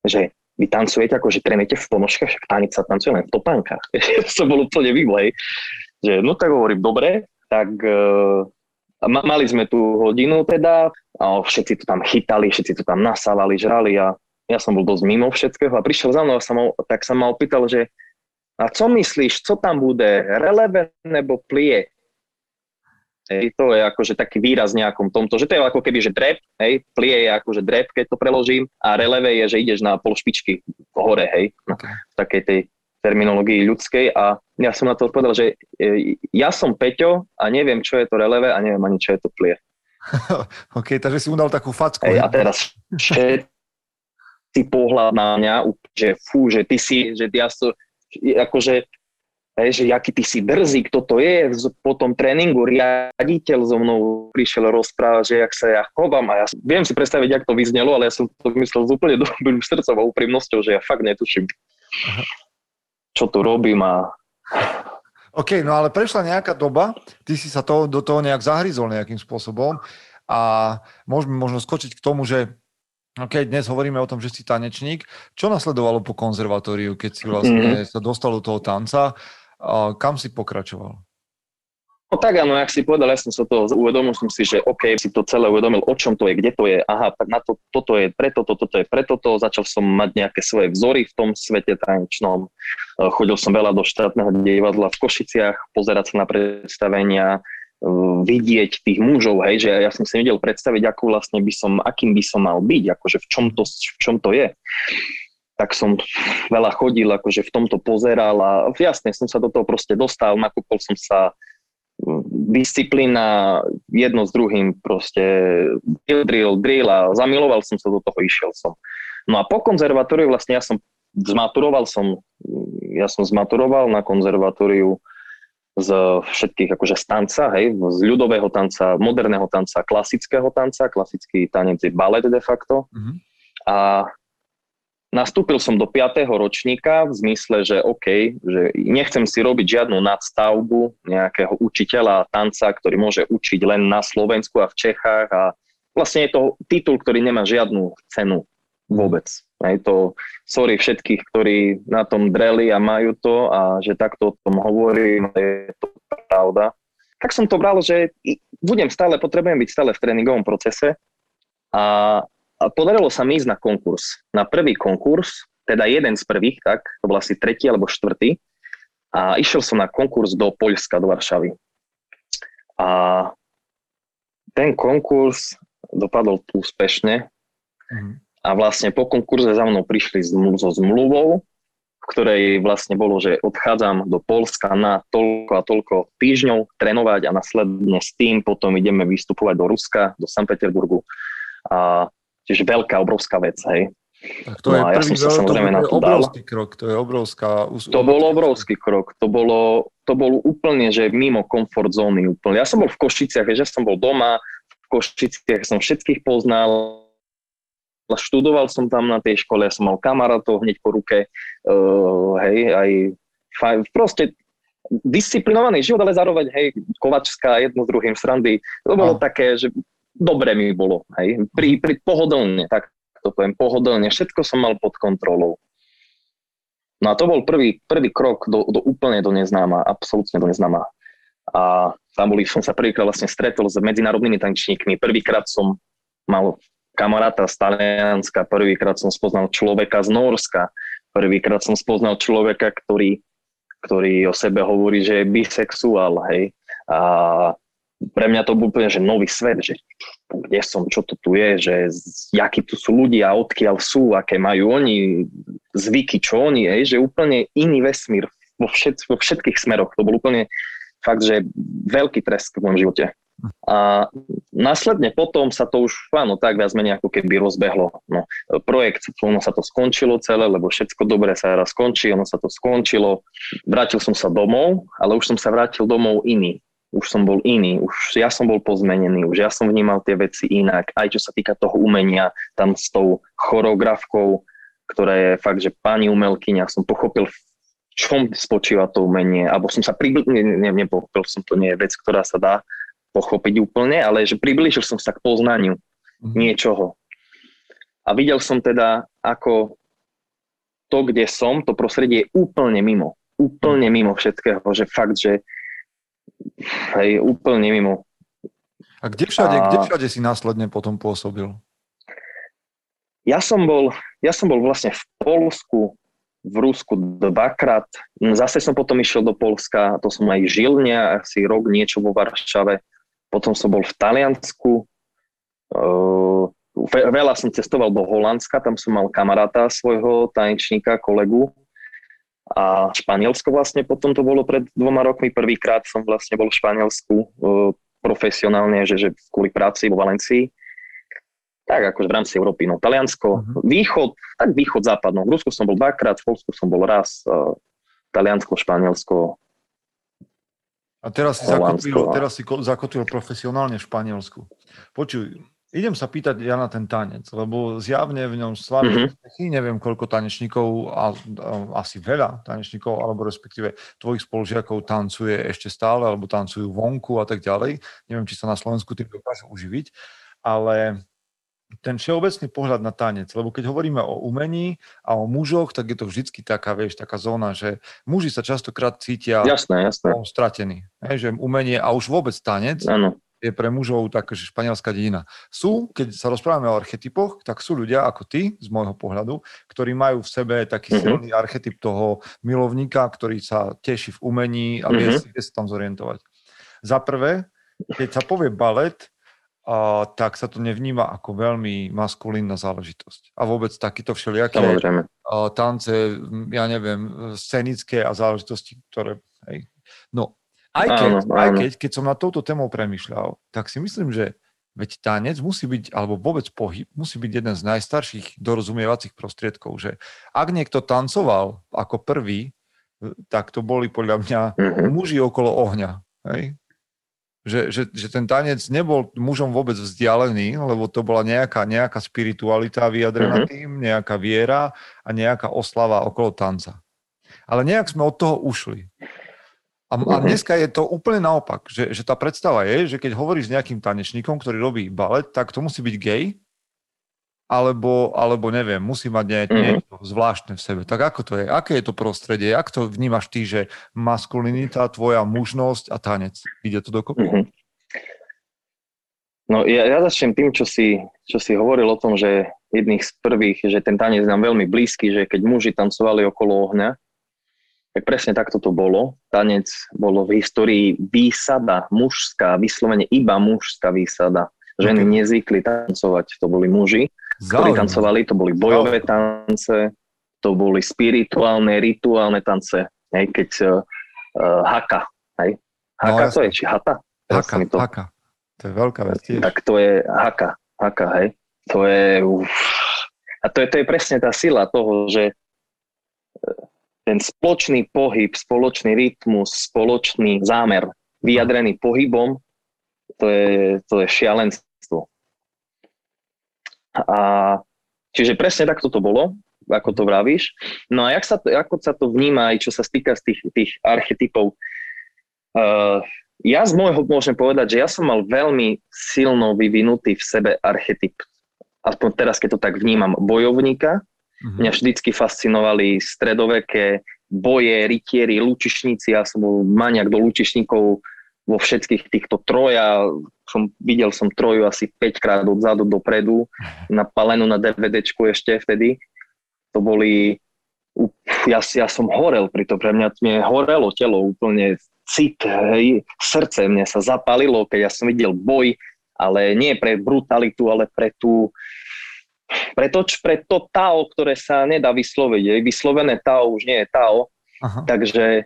Že vy tancujete, ako že trénujete v ponožkách, však tanec sa tancuje len v topánkach. Ja som bol úplne vyblej. Že, no tak hovorím, dobre, tak uh, mali sme tú hodinu teda, a všetci to tam chytali, všetci to tam nasávali, žrali a ja som bol dosť mimo všetkého a prišiel za mnou a sa mal, tak sa ma opýtal, že a co myslíš, co tam bude, releve nebo plie? Hej, to je akože taký výraz nejakom tomto, že to je ako keby, že drep, hej, plie je akože drep, keď to preložím, a releve je, že ideš na pol špičky hore, hej, okay. V takej tej terminológii ľudskej a ja som na to odpovedal, že ja som Peťo a neviem, čo je to releve a neviem ani, čo je to plie. OK, takže si udal takú facku. Hej, a teraz všetci pohľad na mňa, že fú, že ty si, že ja som... akože, hej, že jaký ty si drzý, kto to je, po tom tréningu riaditeľ so mnou prišiel rozprávať, že jak sa ja chovám a ja viem si predstaviť, jak to vyznelo, ale ja som to myslel s úplne dobrým srdcom a úprimnosťou, že ja fakt netuším, čo tu robím a... OK, no ale prešla nejaká doba, ty si sa to, do toho nejak zahryzol nejakým spôsobom a môžeme možno skočiť k tomu, že OK, dnes hovoríme o tom, že si tanečník. Čo nasledovalo po konzervatóriu, keď si vlastne sa dostal do toho tanca? A kam si pokračoval? No tak áno, jak si povedal, ja som sa to uvedomil, som si, že OK, si to celé uvedomil, o čom to je, kde to je, aha, tak na to, toto je preto, toto je preto, to. Začal som mať nejaké svoje vzory v tom svete tanečnom. Chodil som veľa do Štátneho divadla v Košiciach, pozerať sa na predstavenia, vidieť tých mužov, hej, že ja som si nevedel predstaviť, ako vlastne by som, akým by som mal byť, akože v čom to, v čom to je. Tak som veľa chodil, akože v tomto pozeral a jasne, som sa do toho proste dostal, nakúpol som sa disciplína, jedno s druhým proste drill, drill, drill a zamiloval som sa do toho, išiel som. No a po konzervatóriu vlastne ja som zmaturoval som, ja som zmaturoval na konzervatóriu z všetkých, akože z tanca, hej, z ľudového tanca, moderného tanca, klasického tanca, klasický tanec je balet de facto. Mm-hmm. A Nastúpil som do piateho ročníka v zmysle, že OK, že nechcem si robiť žiadnu nadstavbu nejakého učiteľa a tanca, ktorý môže učiť len na Slovensku a v Čechách, a vlastne je to titul, ktorý nemá žiadnu cenu vôbec. Je to sorry všetkých, ktorí na tom dreli a majú to a že takto o tom hovorím, je to pravda. Tak som to bral, že budem stále, potrebujem byť stále v tréningovom procese a A podarilo sa mi ísť na konkurs. Na prvý konkurs, teda jeden z prvých, tak, to bol asi tretí alebo štvrtý. A išiel som na konkurs do Poľska, do Varšavy. A ten konkurs dopadol úspešne. Mhm. A vlastne po konkurze za mnou prišli so zmluvou, v ktorej vlastne bolo, že odchádzam do Poľska na toľko a toľko týždňov trénovať a následne s tým potom ideme vystupovať do Ruska, do Sankt Peterburgu. A čiže veľká, obrovská vec, hej. Tak to no je prvý, ja som sa to, samozrejme to na to dal. Krok, to je obrovská... To bol obrovský krok. To bolo, to bolo úplne, že mimo komfort zóny úplne. Ja som bol v Košiciach, že som bol doma, v Košiciach som všetkých poznal, študoval som tam na tej škole, ja som mal kamarátov hneď po ruke, uh, hej, aj... Fajn, proste disciplinovaný život, ale zároveň, hej, Kovačská, jedno s druhým srandy. To bolo ah. také, že... Dobre mi bolo, hej, pri, pri pohodlne, tak to poviem, pohodlne, všetko som mal pod kontrolou. No a to bol prvý, prvý krok do, do úplne do neznáma, absolútne do neznáma. A tam boli, som sa prvýkrát vlastne stretol s medzinárodnými tančníkmi, prvýkrát som mal kamaráta z Talianska, prvýkrát som spoznal človeka z Nórska, prvýkrát som spoznal človeka, ktorý, ktorý o sebe hovorí, že je bisexuál, hej, a... Pre mňa to bol úplne, že nový svet, že kde som, čo to tu je, že jakí tu sú ľudia, odkiaľ sú, aké majú oni zvyky, čo oni, hej, že úplne iný vesmír vo, všet, vo všetkých smeroch. To bol úplne fakt, že veľký tresk v mojom živote. A následne potom sa to už, áno, tak viac menej ako keby rozbehlo. No, projekt, ono sa to skončilo celé, lebo všetko dobre sa raz skončí, ono sa to skončilo. Vrátil som sa domov, ale už som sa vrátil domov iný. Už som bol iný, už ja som bol pozmenený, už ja som vnímal tie veci inak, aj čo sa týka toho umenia, tam s tou choreografkou, ktorá je fakt, že pani umelkyňa, som pochopil, v čom spočíva to umenie, alebo som sa priblížil, ne, nepochopil som, to nie je vec, ktorá sa dá pochopiť úplne, ale že priblížil som sa k poznaniu mm. niečoho. A videl som teda, ako to, kde som, to prostredie je úplne mimo, úplne mimo všetkého, že fakt, že hej, úplne mimo. A kde všade, a... kde všade si následne potom pôsobil? Ja som bol, ja som bol vlastne v Poľsku, v Rusku dvakrát. Zase som potom išiel do Poľska, to som aj žil asi rok niečo vo Varšave. Potom som bol v Taliansku. Veľa som cestoval do Holandska, tam som mal kamaráta svojho tanečníka, kolegu. A Španielsko vlastne potom to bolo pred dvoma rokmi. Prvýkrát som vlastne bol v Španielsku e, profesionálne, že, že kvôli práci vo Valencii. Tak akože v rámci Európy, no Taliansko, uh-huh. východ, tak východ západno. V Rusku som bol dvakrát, v Polsku som bol raz, e, Taliansko, Španielsko. A teraz si, zakotvil, teraz si zakotvil profesionálne v Španielsku. Počuj, idem sa pýtať ja na ten tanec, lebo zjavne v ňom slaví mm-hmm. neviem koľko tanečníkov, a, a, asi veľa tanečníkov, alebo respektíve tvojich spolužiakov tancuje ešte stále, alebo tancujú vonku a tak ďalej. Neviem, či sa na Slovensku tým dokážu uživiť, ale ten všeobecný pohľad na tanec, lebo keď hovoríme o umení a o mužoch, tak je to vždycky taká, vieš, taká zóna, že muži sa častokrát cítia jasné, jasné. stratení. Ne? Že umenie a už vôbec tanec... Ano. Je pre mužov tak, že španielská dedina. Sú, keď sa rozprávame o archetypoch, tak sú ľudia ako ty, z môjho pohľadu, ktorí majú v sebe taký mm-hmm. silný archetyp toho milovníka, ktorý sa teší v umení a vie mm-hmm. sa tam zorientovať. Za prvé, keď sa povie balet, a, tak sa to nevníma ako veľmi maskulínna záležitosť. A vôbec takýto všelijaké a, tance, ja neviem, scenické a záležitosti, ktoré... Hej, no, Aj keď, áno, áno. aj keď, keď som na touto tému premýšľal, tak si myslím, že veď tanec musí byť, alebo vôbec pohyb, musí byť jeden z najstarších dorozumievacích prostriedkov, že ak niekto tancoval ako prvý, tak to boli podľa mňa muži okolo ohňa. Hej? že, že, že ten tanec nebol mužom vôbec vzdialený, lebo to bola nejaká, nejaká spiritualita vyjadrená mm-hmm. tým, nejaká viera a nejaká oslava okolo tanca. Ale nejak sme od toho ušli. A, a dneska je to úplne naopak, že, že tá predstava je, že keď hovoríš s nejakým tanečníkom, ktorý robí balet, tak to musí byť gej, alebo, alebo neviem, musí mať nie, niečo zvláštne v sebe. Tak ako to je? Aké je to prostredie? Ako to vnímaš ty, že maskulinita, tvoja mužnosť a tanec? Ide to dokopy? No ja, ja začnem tým, čo si, čo si hovoril o tom, že jedných z prvých, že ten tanec nám veľmi blízky, že keď muži tancovali okolo ohňa, tak presne takto to bolo. Tanec bolo v histórii výsada mužská, vyslovene iba mužská výsada. Ženy okay. nezvykli tancovať, to boli muži. Ktorí tancovali, to boli bojové tance, to boli spirituálne, rituálne tance, hej, keď uh, haka, hej. Haka no, to je, či hata? Haka, to... haka, to je veľká vec tiež. Tak to je haka, haka, hej. To je, uf. A to je, to je presne tá sila toho, že ten spoločný pohyb, spoločný rytmus, spoločný zámer, vyjadrený pohybom, to je, to je šialenstvo. A čiže presne takto to bolo, ako to vravíš. No a jak sa to, ako sa to vníma, aj čo sa stýka z tých, tých archetypov. Uh, ja z môjho môžem povedať, že ja som mal veľmi silno vyvinutý v sebe archetyp. Aspoň teraz, keď to tak vnímam, bojovníka. Mm-hmm. Mňa vždycky fascinovali stredoveké boje, rytieri, lučišníci. Ja som bol maniak do lučišníkov vo všetkých týchto troja. Som, videl som troju asi päťkrát odzadu dopredu, napalenú na DVDčku ešte vtedy. To boli... Ja, ja som horel pri to, pre mňa mne horelo telo úplne, cit, hej, srdce mne sa zapalilo, keď ja som videl boj, ale nie pre brutalitu, ale pre tú... Pre to, pre to tao, ktoré sa nedá vysloviť. Vyslovené tao už nie je tao. Aha. Takže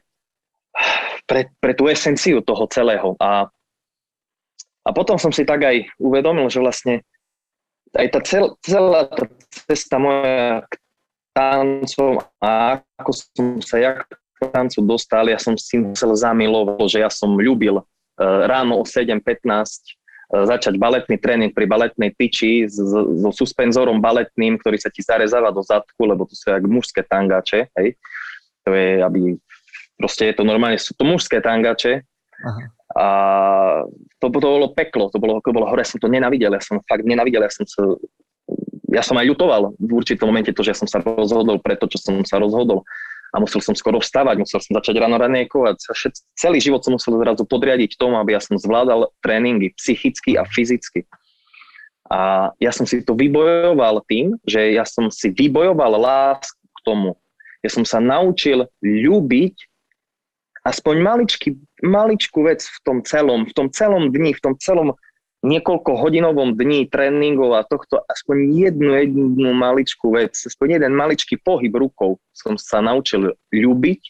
pre, pre tú esenciu toho celého. A A potom som si tak aj uvedomil, že vlastne aj tá cel, celá tá cesta moja k tancom a ako som sa ja k tancu dostal, ja som si musel zamilovať, že ja som ľúbil ráno o sedem pätnásť začať baletný tréning pri baletnej tyči so suspenzorom baletným, ktorý sa ti zarezáva do zadku, lebo to sú jak mužské tangáče, hej. To je, aby, proste je to normálne, sú to mužské tangáče. Aha. A to, to bolo peklo, to bolo, to bolo hore, som to nenavidel, ja som fakt nenavidel, ja som sa, ja som aj ľutoval v určitom momente to, že som sa rozhodol pre to, čo som sa rozhodol a musel som skoro vstávať, musel som začať ráno ranejkovať, celý život som musel zrazu podriadiť tomu, aby ja som zvládal tréningy psychicky a fyzicky. A ja som si to vybojoval tým, že ja som si vybojoval lásku k tomu, ja som sa naučil ľúbiť aspoň maličky, maličku vec v tom celom, v tom celom dni, v tom celom niekoľko hodinovom dni tréningov a tohto, aspoň jednu jednu maličku vec, aspoň jeden maličký pohyb rukou som sa naučil ľúbiť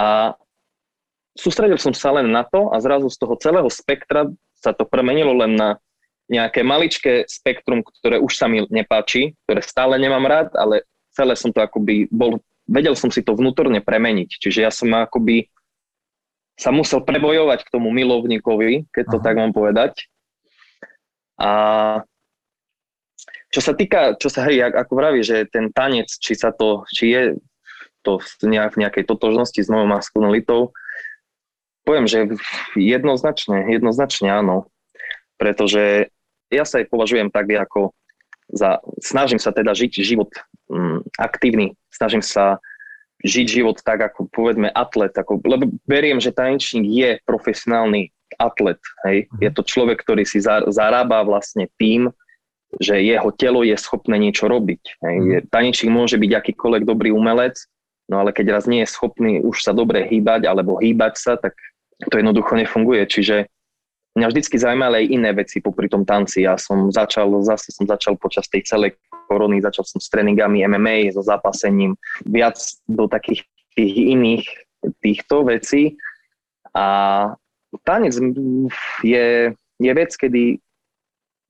a sústredil som sa len na to a zrazu z toho celého spektra sa to premenilo len na nejaké maličké spektrum, ktoré už sa mi nepáči, ktoré stále nemám rád, ale celé som to akoby bol... Vedel som si to vnútorne premeniť. Čiže ja som akoby sa musel prebojovať k tomu milovníkovi, keď to Aha. tak mám povedať. A čo sa týka, čo sa, hej, ako vraví, že ten tanec, či sa to, či je to nejak, v nejakej totožnosti s mojou maskulinitou, poviem, že jednoznačne, jednoznačne áno. Pretože ja sa aj považujem tak, ako za, snažím sa teda žiť život m, aktívny, snažím sa žiť život tak, ako povedzme atlet, ako, lebo beriem, že tanečník je profesionálny atlet, hej? Je to človek, ktorý si za, zarába vlastne tým, že jeho telo je schopné niečo robiť, hej? Tanečník môže byť akýkoľvek dobrý umelec, no ale keď raz nie je schopný už sa dobre hýbať, alebo hýbať sa, tak to jednoducho nefunguje, čiže mňa vždycky zaujímali aj iné veci popri tom tanci. Ja som začal, zase som začal počas tej celej korony, začal som s tréningami em em á, so zápasením, viac do takých tých iných týchto vecí. A tanec je, je vec, kedy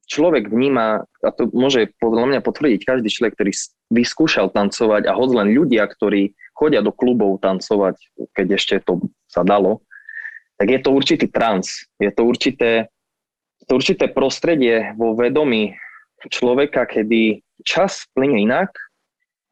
človek vníma, a to môže podľa mňa potvrdiť každý človek, ktorý vyskúšal tancovať a hoď len ľudia, ktorí chodia do klubov tancovať, keď ešte to sa dalo, tak je to určitý trans. Je to určité, to určité prostredie vo vedomí človeka, kedy čas plynie inak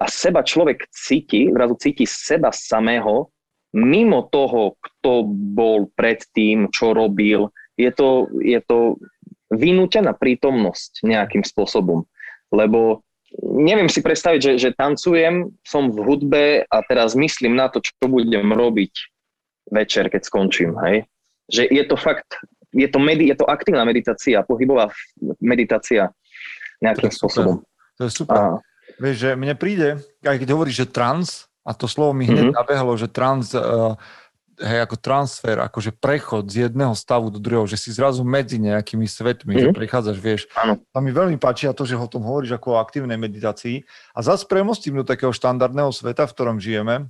a seba človek cíti, zrazu cíti seba samého mimo toho, kto bol predtým, čo robil. Je to, je to vynútená prítomnosť nejakým spôsobom. Lebo neviem si predstaviť, že, že tancujem, som v hudbe a teraz myslím na to, čo budem robiť večer, keď skončím. Hej? Že je to fakt, je to, medi, je to aktívna meditácia, pohybová meditácia nejakým to spôsobom. Super. To je super. A... Vieš, že mne príde, aj keď hovoríš, že trans, a to slovo mi hneď mm-hmm. nabehlo, že trans, uh, hej, ako transfer, akože prechod z jedného stavu do druhého, že si zrazu medzi nejakými svetmi, mm-hmm. že prechádzaš, vieš. Áno. A mi veľmi páči to, že o tom hovoríš ako o aktívnej meditácii. A zase premostím do takého štandardného sveta, v ktorom žijeme,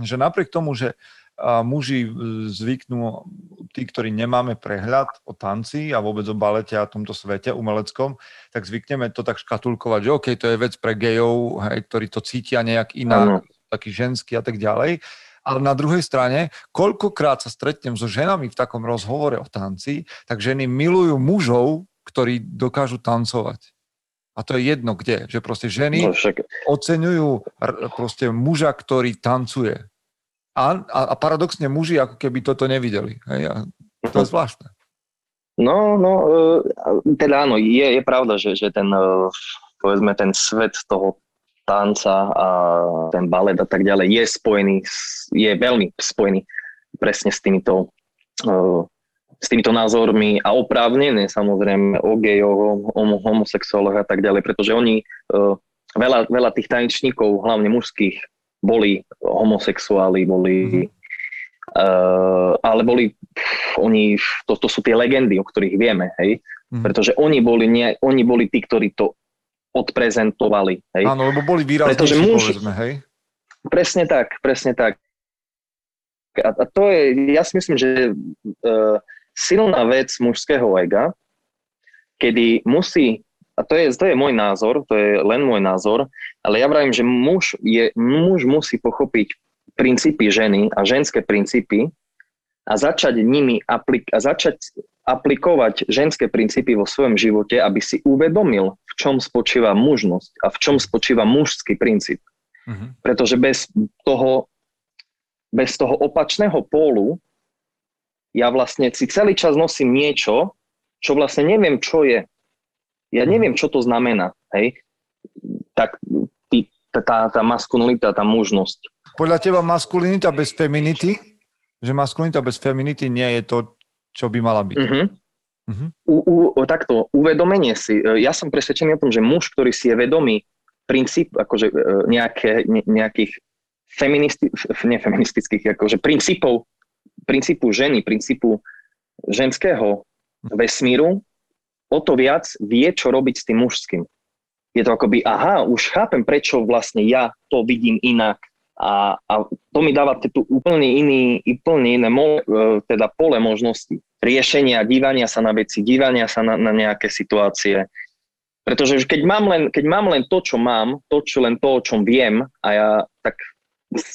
že napriek tomu, že uh, muži zvyknú, tí, ktorí nemáme prehľad o tanci a vôbec o balete a tomto svete umeleckom, tak zvykneme to tak škatulkovať, že okej, okay, to je vec pre gejov, hej, ktorí to cítia nejak inak, taký ženský a tak ďalej. Ale na druhej strane, koľkokrát sa stretnem so ženami v takom rozhovore o tanci, tak ženy milujú mužov, ktorí dokážu tancovať. A to je jedno kde, že proste ženy no, oceňujú proste muža, ktorý tancuje. A, a, a paradoxne muži ako keby toto nevideli. Hej? A to je zvláštne. No, no, teda áno, je, je pravda, že, že ten, povedzme, ten svet toho tanca a ten balet a tak ďalej je spojený, je veľmi spojený presne s týmito, uh, s týmito názormi a oprávnené samozrejme o gejoch, o homosexuáloch a tak ďalej, pretože oni, uh, veľa, veľa tých tanečníkov, hlavne mužských, boli homosexuáli, boli, mm-hmm. uh, ale boli, pff, oni, to, to sú tie legendy, o ktorých vieme, hej, mm-hmm. pretože oni boli, nie, oni boli tí, ktorí to odprezentovali. Hej. Áno, lebo boli výraznejší, muži, povedzme, hej? Presne tak, presne tak. A, a to je, ja si myslím, že e, silná vec mužského ega, kedy musí, a to je, to je môj názor, to je len môj názor, ale ja vravím, že muž, je, muž musí pochopiť princípy ženy a ženské princípy a začať nimi aplik- a začať aplikovať ženské princípy vo svojom živote, aby si uvedomil, v čom spočíva mužnosť a v čom spočíva mužský princíp. Uh-huh. Pretože bez toho, bez toho opačného pólu ja vlastne si celý čas nosím niečo, čo vlastne neviem, čo je. Ja neviem, čo to znamená. Hej? Tak tý, tá, tá maskulinita, tá mužnosť. Podľa teba maskulinita bez feminity? Že maskulinita bez feminity nie je to, čo by mala byť. Uh-huh. Uh-huh. U, u, takto, uvedomenie si. Ja som presvedčený o tom, že muž, ktorý si je vedomý princíp, akože nejaké, ne, nejakých feministi- nefeministických, akože princípov, princípu ženy, princípu ženského vesmíru, o to viac vie, čo robiť s tým mužským. Je to akoby, aha, už chápem, prečo vlastne ja to vidím inak. A, a to mi dáva tu úplne iný, úplne iné mo, teda pole možností. Riešenia, dívania sa na veci, dívania sa na, na nejaké situácie. Pretože keď mám, len, keď mám len to, čo mám, to, čo len to, o čom viem, a ja tak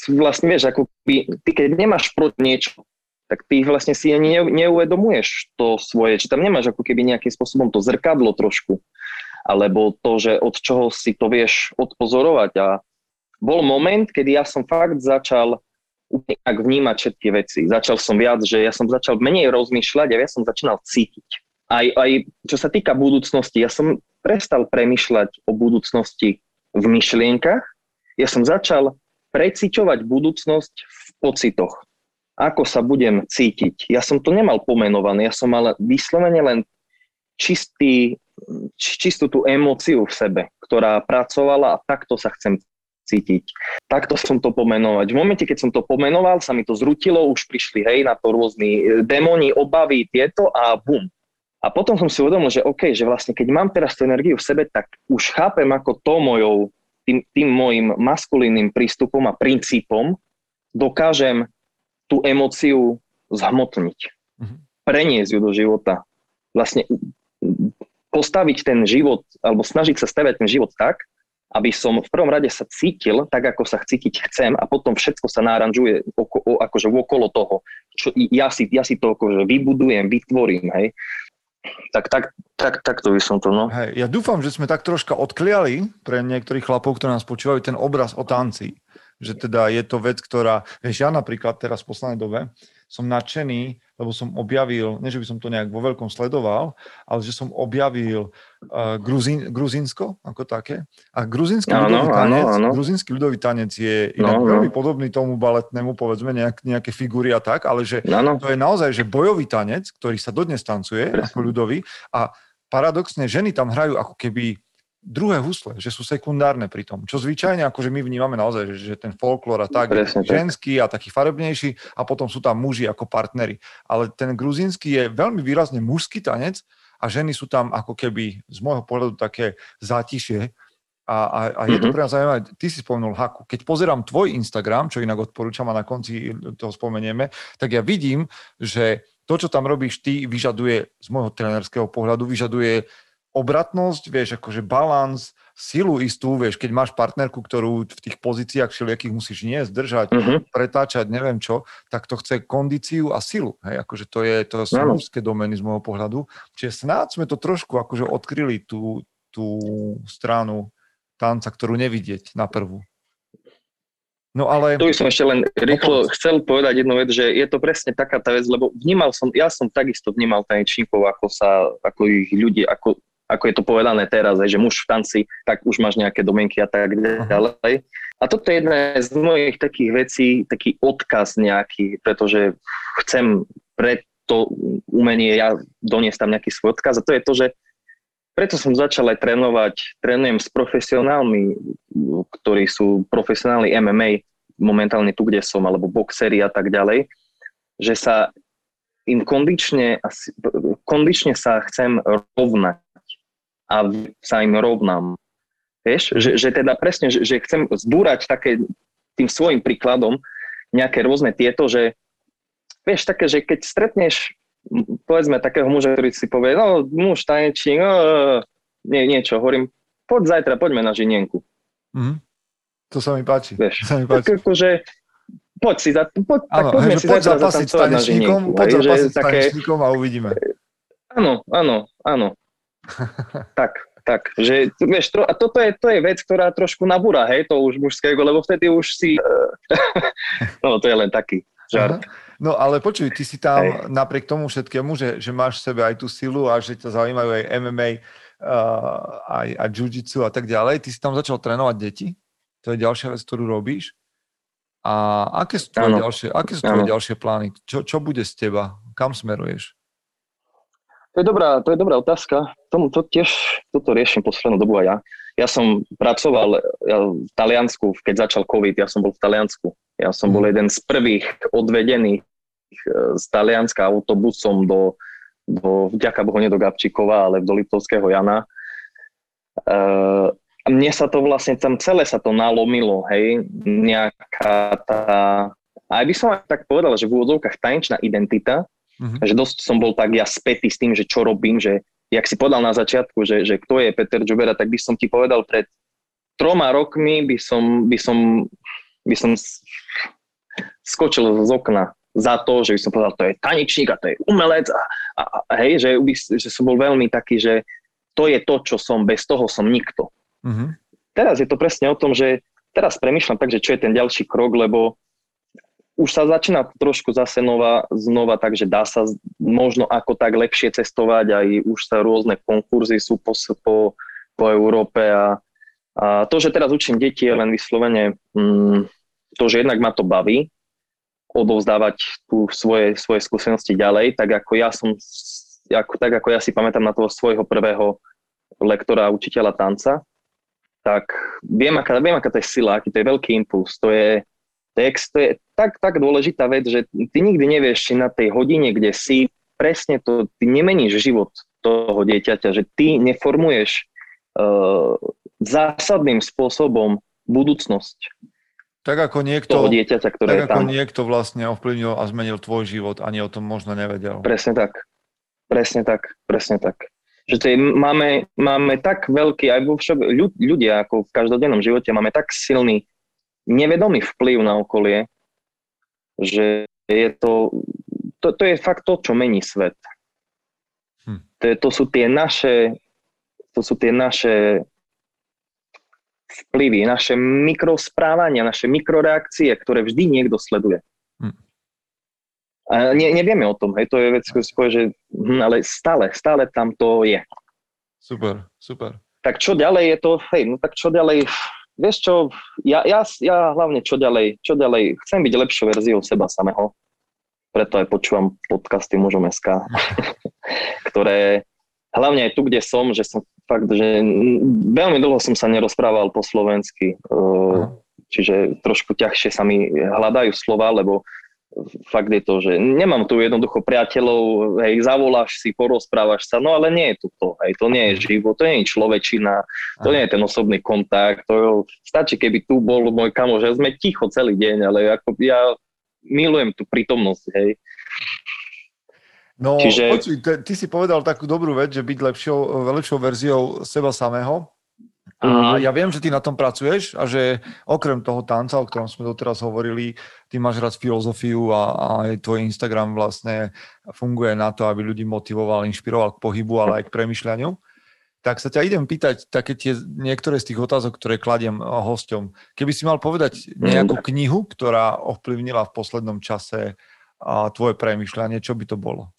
vlastne vieš, ako by, ty keď nemáš proti niečo, tak ty vlastne si ani neuvedomuješ to svoje, či tam nemáš ako keby nejakým spôsobom to zrkadlo trošku, alebo to, že od čoho si to vieš odpozorovať. A bol moment, kedy ja som fakt začal úplne tak vnímať všetky veci. Začal som viac, že ja som začal menej rozmýšľať a ja som začal cítiť. Aj, aj čo sa týka budúcnosti, ja som prestal premýšľať o budúcnosti v myšlienkach. Ja som začal preciťovať budúcnosť v pocitoch. Ako sa budem cítiť. Ja som to nemal pomenované, ja som mal vyslovene len čistý, čistú tú emóciu v sebe, ktorá pracovala a takto sa chcem cítiť. Takto som to pomenovať. V momente, keď som to pomenoval, sa mi to zrutilo, už prišli, hej, na to rôzne démoni, obavy, tieto a bum. A potom som si uvedomil, že OK, že vlastne keď mám teraz tú energiu v sebe, tak už chápem, ako to mojou, tým, tým mojim maskulínnym prístupom a princípom dokážem tú emóciu zhmotniť. Mhm. Preniesť ju do života. Vlastne postaviť ten život, alebo snažiť sa staviať ten život tak, aby som v prvom rade sa cítil tak, ako sa cítiť chcem a potom všetko sa náranžuje oko, akože okolo toho. čo, ja, si, ja si to akože vybudujem, vytvorím, hej. Tak, tak, tak, tak to by som to, no. Hej, ja dúfam, že sme tak troška odkliali pre niektorých chlapov, ktorí nás počúvajú, ten obraz o tanci. Že teda je to vec, ktorá... Vieš, ja napríklad teraz v poslednej dobe som nadšený, lebo som objavil, nie že by som to nejak vo veľkom sledoval, ale že som objavil uh, Gruzín, Gruzínsko ako také. A gruzínsky, no, ľudový, no, tanec, no, no. gruzínsky ľudový tanec je inak no, veľmi no. podobný tomu baletnému, povedzme, nejak, nejaké figúry a tak, ale že no, no. to je naozaj že bojový tanec, ktorý sa dodnes tancuje ako ľudový a paradoxne ženy tam hrajú ako keby druhé husle, že sú sekundárne pri tom. Čo zvyčajne, akože my vnímame naozaj, že, že ten folklór a tak, presne, ženský tak. A taký farebnejší a potom sú tam muži ako partneri. Ale ten gruzínsky je veľmi výrazne mužský tanec a ženy sú tam ako keby z môjho pohľadu také zátišie. A, a, a je to pre nás zaujímavé, ty si spomenul haku. Keď pozerám tvoj Instagram, čo inak odporúčam a na konci toho spomenieme, tak ja vidím, že to, čo tam robíš ty, vyžaduje z môjho trenerského pohľadu, vyžaduje obratnosť, vieš, akože balans, silu istú, vieš, keď máš partnerku, ktorú v tých pozíciách všelijakých musíš niesť, držať, uh-huh. pretáčať, neviem čo, tak to chce kondíciu a silu. Hej, akože to je, to sú mužské domény z môjho pohľadu. Čiže snáď sme to trošku akože odkryli tú, tú stranu tanca, ktorú nevidieť na prvú. No ale... Tu by som ešte len rýchlo no, chcel povedať jednu vec, že je to presne taká tá vec, lebo vnímal som, ja som takisto vnímal tanečníkov, ako sa, ako ich ľudí, ako ako je to povedané teraz, že muž v tanci, tak už máš nejaké domenky a tak ďalej. A toto je jedna z mojich takých vecí, taký odkaz nejaký, pretože chcem pre to umenie ja doniesť tam nejaký svoj odkaz. A to je to, že preto som začal aj trénovať, trénujem s profesionálmi, ktorí sú profesionálni em em á, momentálne tu, kde som, alebo boxeri a tak ďalej, že sa im kondične, kondične sa chcem rovnať. A sa im rovnám. Vieš, že, že teda presne, že, že chcem zbúrať také tým svojim príkladom nejaké rôzne tieto, že vieš, také, že keď stretneš, povedzme, takého muža, ktorý si povie, no, muž, tanečník, no, nie, niečo, hovorím, poď zajtra, poďme na žinienku. Mm-hmm. To sa mi páči. Vieš, sa mi páči. Tak akože, poď si, za, poď, ano, tak poďme hej, si poď zajtra zatančovať na žinienku. Poď zapasiť s tanečníkom a uvidíme. Áno, áno, áno. tak, tak, že vieš, tro, a toto je, to je vec, ktorá trošku nabúra, hej, to už mužského, lebo vtedy už si, no to je len taký žart. Aha. No ale počuj, ty si tam hej. napriek tomu všetkému, že, že máš v sebe aj tú silu a že ťa zaujímajú aj em em á aj, aj jiu-jitsu a tak ďalej, ty si tam začal trénovať deti, to je ďalšia vec, ktorú robíš a aké sú tvoje, ďalšie, aké sú tvoje ďalšie plány, čo, čo bude z teba, kam smeruješ? To je dobrá, to je dobrá otázka. Tomu, to tiež toto riešim poslednú dobu aj ja. Ja som pracoval ja, v Taliansku, keď začal COVID, ja som bol v Taliansku. Ja som bol jeden z prvých odvedených z Talianska autobusom do, do vďaka Bohu, nie do Gabčíkova, ale do Liptovského Jana. A mne sa to vlastne tam celé sa to nalomilo, hej. Nejaká tá... Aj by som aj tak povedal, že v úvodzovkách tanečná identita. Mm-hmm. Že dosť som bol tak ja spätý s tým, že čo robím, že jak si povedal na začiatku, že, že kto je Peter Džubera, tak by som ti povedal pred troma rokmi by som, by som, by som skočil z okna za to, že by som povedal, to je tanečník a to je umelec a, a, a hej, že, by, že som bol veľmi taký, že to je to, čo som, bez toho som nikto. Mm-hmm. Teraz je to presne o tom, že teraz premýšľam tak, že čo je ten ďalší krok, lebo už sa začína trošku zase nova, znova, takže dá sa možno ako tak lepšie cestovať, aj už sa rôzne konkurzy sú po, po, po Európe a, a to, že teraz učím deti, je len vyslovene mm, to, že jednak ma to baví, odovzdávať tu svoje, svoje skúsenosti ďalej, tak ako ja som, ako, tak ako ja si pamätám na toho svojho prvého lektora a učiteľa tanca, tak viem, aká, viem, aká to je sila, aký to je veľký impuls, to je text, to je tak, tak dôležitá vec, že ty nikdy nevieš, či na tej hodine, kde si, presne to, ty nemeníš život toho dieťaťa, že ty neformuješ uh, zásadným spôsobom budúcnosť tak ako niekto, toho dieťaťa, ktoré tak je tam. Tak ako niekto vlastne ovplyvnil a zmenil tvoj život, ani o tom možno nevedel. Presne tak, presne tak, presne tak. Že tej, máme, máme tak veľký, aj vo však, ľudia ako v každodennom živote, máme tak silný nevedomý vplyv na okolie, že je to to, to je fakt to, čo mení svet. Hm. To, je, to sú tie naše, to sú tie naše vplyvy, naše mikrosprávania, naše mikroreakcie, ktoré vždy niekto sleduje. Hm. A ne, nevieme o tom, hej, to je vec, spôr, že, hm, ale stále, stále tam to je. Super, super. Tak čo ďalej je to, hej, no tak čo ďalej, vieš čo, ja, ja, ja hlavne čo ďalej, čo ďalej, chcem byť lepšou verziou seba samého, preto aj počúvam podcasty Mužom bodka es ká, ktoré, hlavne aj tu, kde som, že som fakt, že veľmi dlho som sa nerozprával po slovensky, čiže trošku ťažšie sa mi hľadajú slova, lebo fakt je to, že nemám tu jednoducho priateľov, hej, zavoláš si, porozprávaš sa, no ale nie je to to, hej, to nie je život, to nie je človečina, to nie je ten osobný kontakt, to stačí, keby tu bol môj kamoš, ja sme ticho celý deň, ale ako ja milujem tú prítomnosť, hej. No, čiže... počuj, ty si povedal takú dobrú vec, že byť lepšou, lepšou verziou seba samého. A ja viem, že ty na tom pracuješ a že okrem toho tanca, o ktorom sme doteraz hovorili, ty máš rád filozofiu a, a aj tvoj Instagram vlastne funguje na to, aby ľudí motivoval, inšpiroval k pohybu, ale aj k premyšľaniu. Tak sa ťa idem pýtať také tie niektoré z tých otázok, ktoré kladiem hosťom. Keby si mal povedať nejakú knihu, ktorá ovplyvnila v poslednom čase tvoje premyšľanie, čo by to bolo?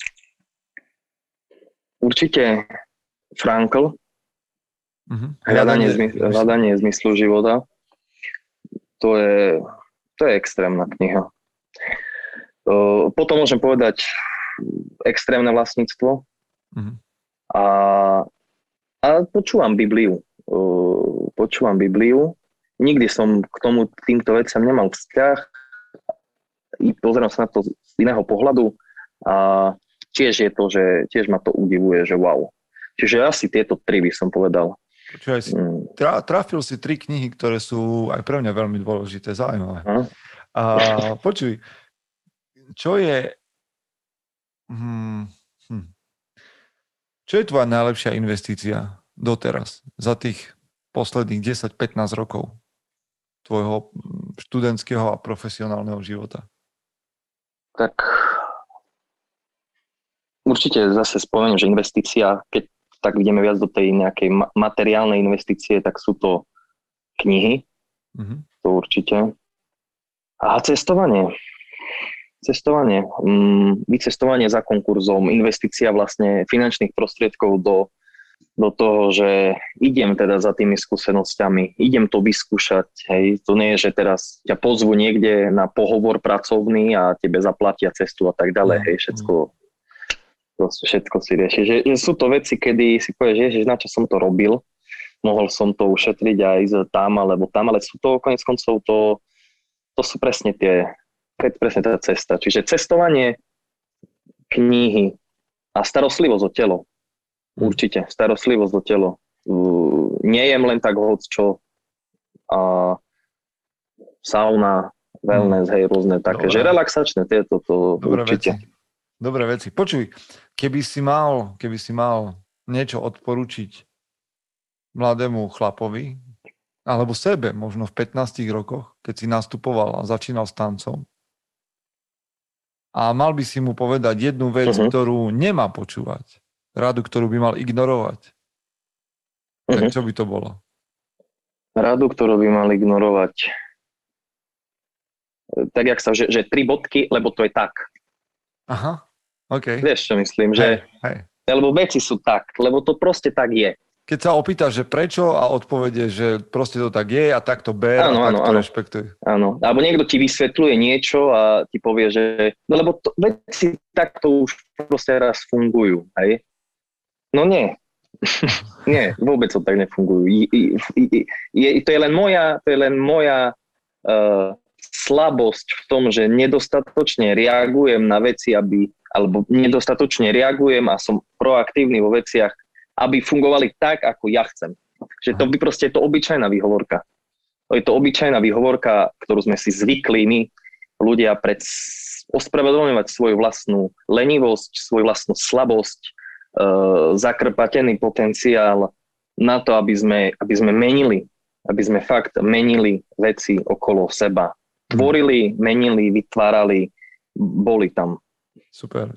Určite Frankl. Uh-huh. Hľadanie, hľadanie zmyslu života, to je, to je extrémna kniha. Uh, potom môžem povedať extrémne vlastníctvo. Uh-huh. A, a počúvam Bibliu. Uh, počúvam Bibliu. Nikdy som k tomu týmto veciam nemal vzťah. I pozerám sa na to z iného pohľadu. A tiež je to, že tiež ma to udivuje, že wow. Čiže asi tieto tri by som povedal. Počúvaj, trafil si tri knihy, ktoré sú aj pre mňa veľmi dôležité, zaujímavé. A počuj, čo je hm, hm, čo je tvoja najlepšia investícia doteraz za tých posledných desať pätnásť rokov tvojho študentského a profesionálneho života? Tak určite zase spomeniem, že investícia, keď tak ideme viac do tej nejakej materiálnej investície, tak sú to knihy, mm-hmm. to určite. A cestovanie. Cestovanie. Vycestovanie za konkurzom, investícia vlastne finančných prostriedkov do, do toho, že idem teda za tými skúsenosťami, idem to vyskúšať. Hej. To nie je, že teraz ťa pozvu niekde na pohovor pracovný a tebe zaplatia cestu a tak ďalej. Hej, všetko... všetko si rieši. Že, že sú to veci, kedy si povieš, že na čo som to robil, mohol som to ušetriť a ísť tam alebo tam, ale sú to koniec koncov, to, to sú presne tie, presne tá cesta. Čiže cestovanie, knihy a starostlivosť o telo. Určite, starostlivosť o telo. Nejem len tak hocčo a sauna, wellness, hej, rôzne také, dobre. Že relaxačné tieto, to dobre určite. Veci. Dobré veci. Počuj, keby si mal, keby si mal niečo odporučiť mladému chlapovi, alebo sebe, možno v pätnástich rokoch, keď si nastupoval a začínal s tancom, a mal by si mu povedať jednu vec, uh-huh. ktorú nemá počúvať, radu, ktorú by mal ignorovať, uh-huh. tak čo by to bolo? Radu, ktorú by mal ignorovať. Tak, jak sa, že, že tri bodky, lebo to je tak. Aha. OK. Vieš, čo myslím, že... Hej, hej. Lebo veci sú tak, lebo to proste tak je. Keď sa opýtaš, že prečo a odpovede, že proste to tak je a tak to ber áno, a tak áno, to áno. Rešpektuj. Áno, alebo niekto ti vysvetľuje niečo a ti povie, že... No lebo to, veci takto už proste raz fungujú, hej? No nie. Nie, vôbec to tak nefungujú. I, i, i, je, to je len moja... To je len moja uh, slabosť v tom, že nedostatočne reagujem na veci, aby, alebo nedostatočne reagujem a som proaktívny vo veciach, aby fungovali tak, ako ja chcem. Že to by proste je to obyčajná výhovorka. To je to obyčajná výhovorka, ktorú sme si zvykli my, ľudia, pred ospravedlňovať svoju vlastnú lenivosť, svoju vlastnú slabosť, e, zakrpatený potenciál na to, aby sme, aby sme menili, aby sme fakt menili veci okolo seba. Tvorili, menili, vytvárali, boli tam. Super.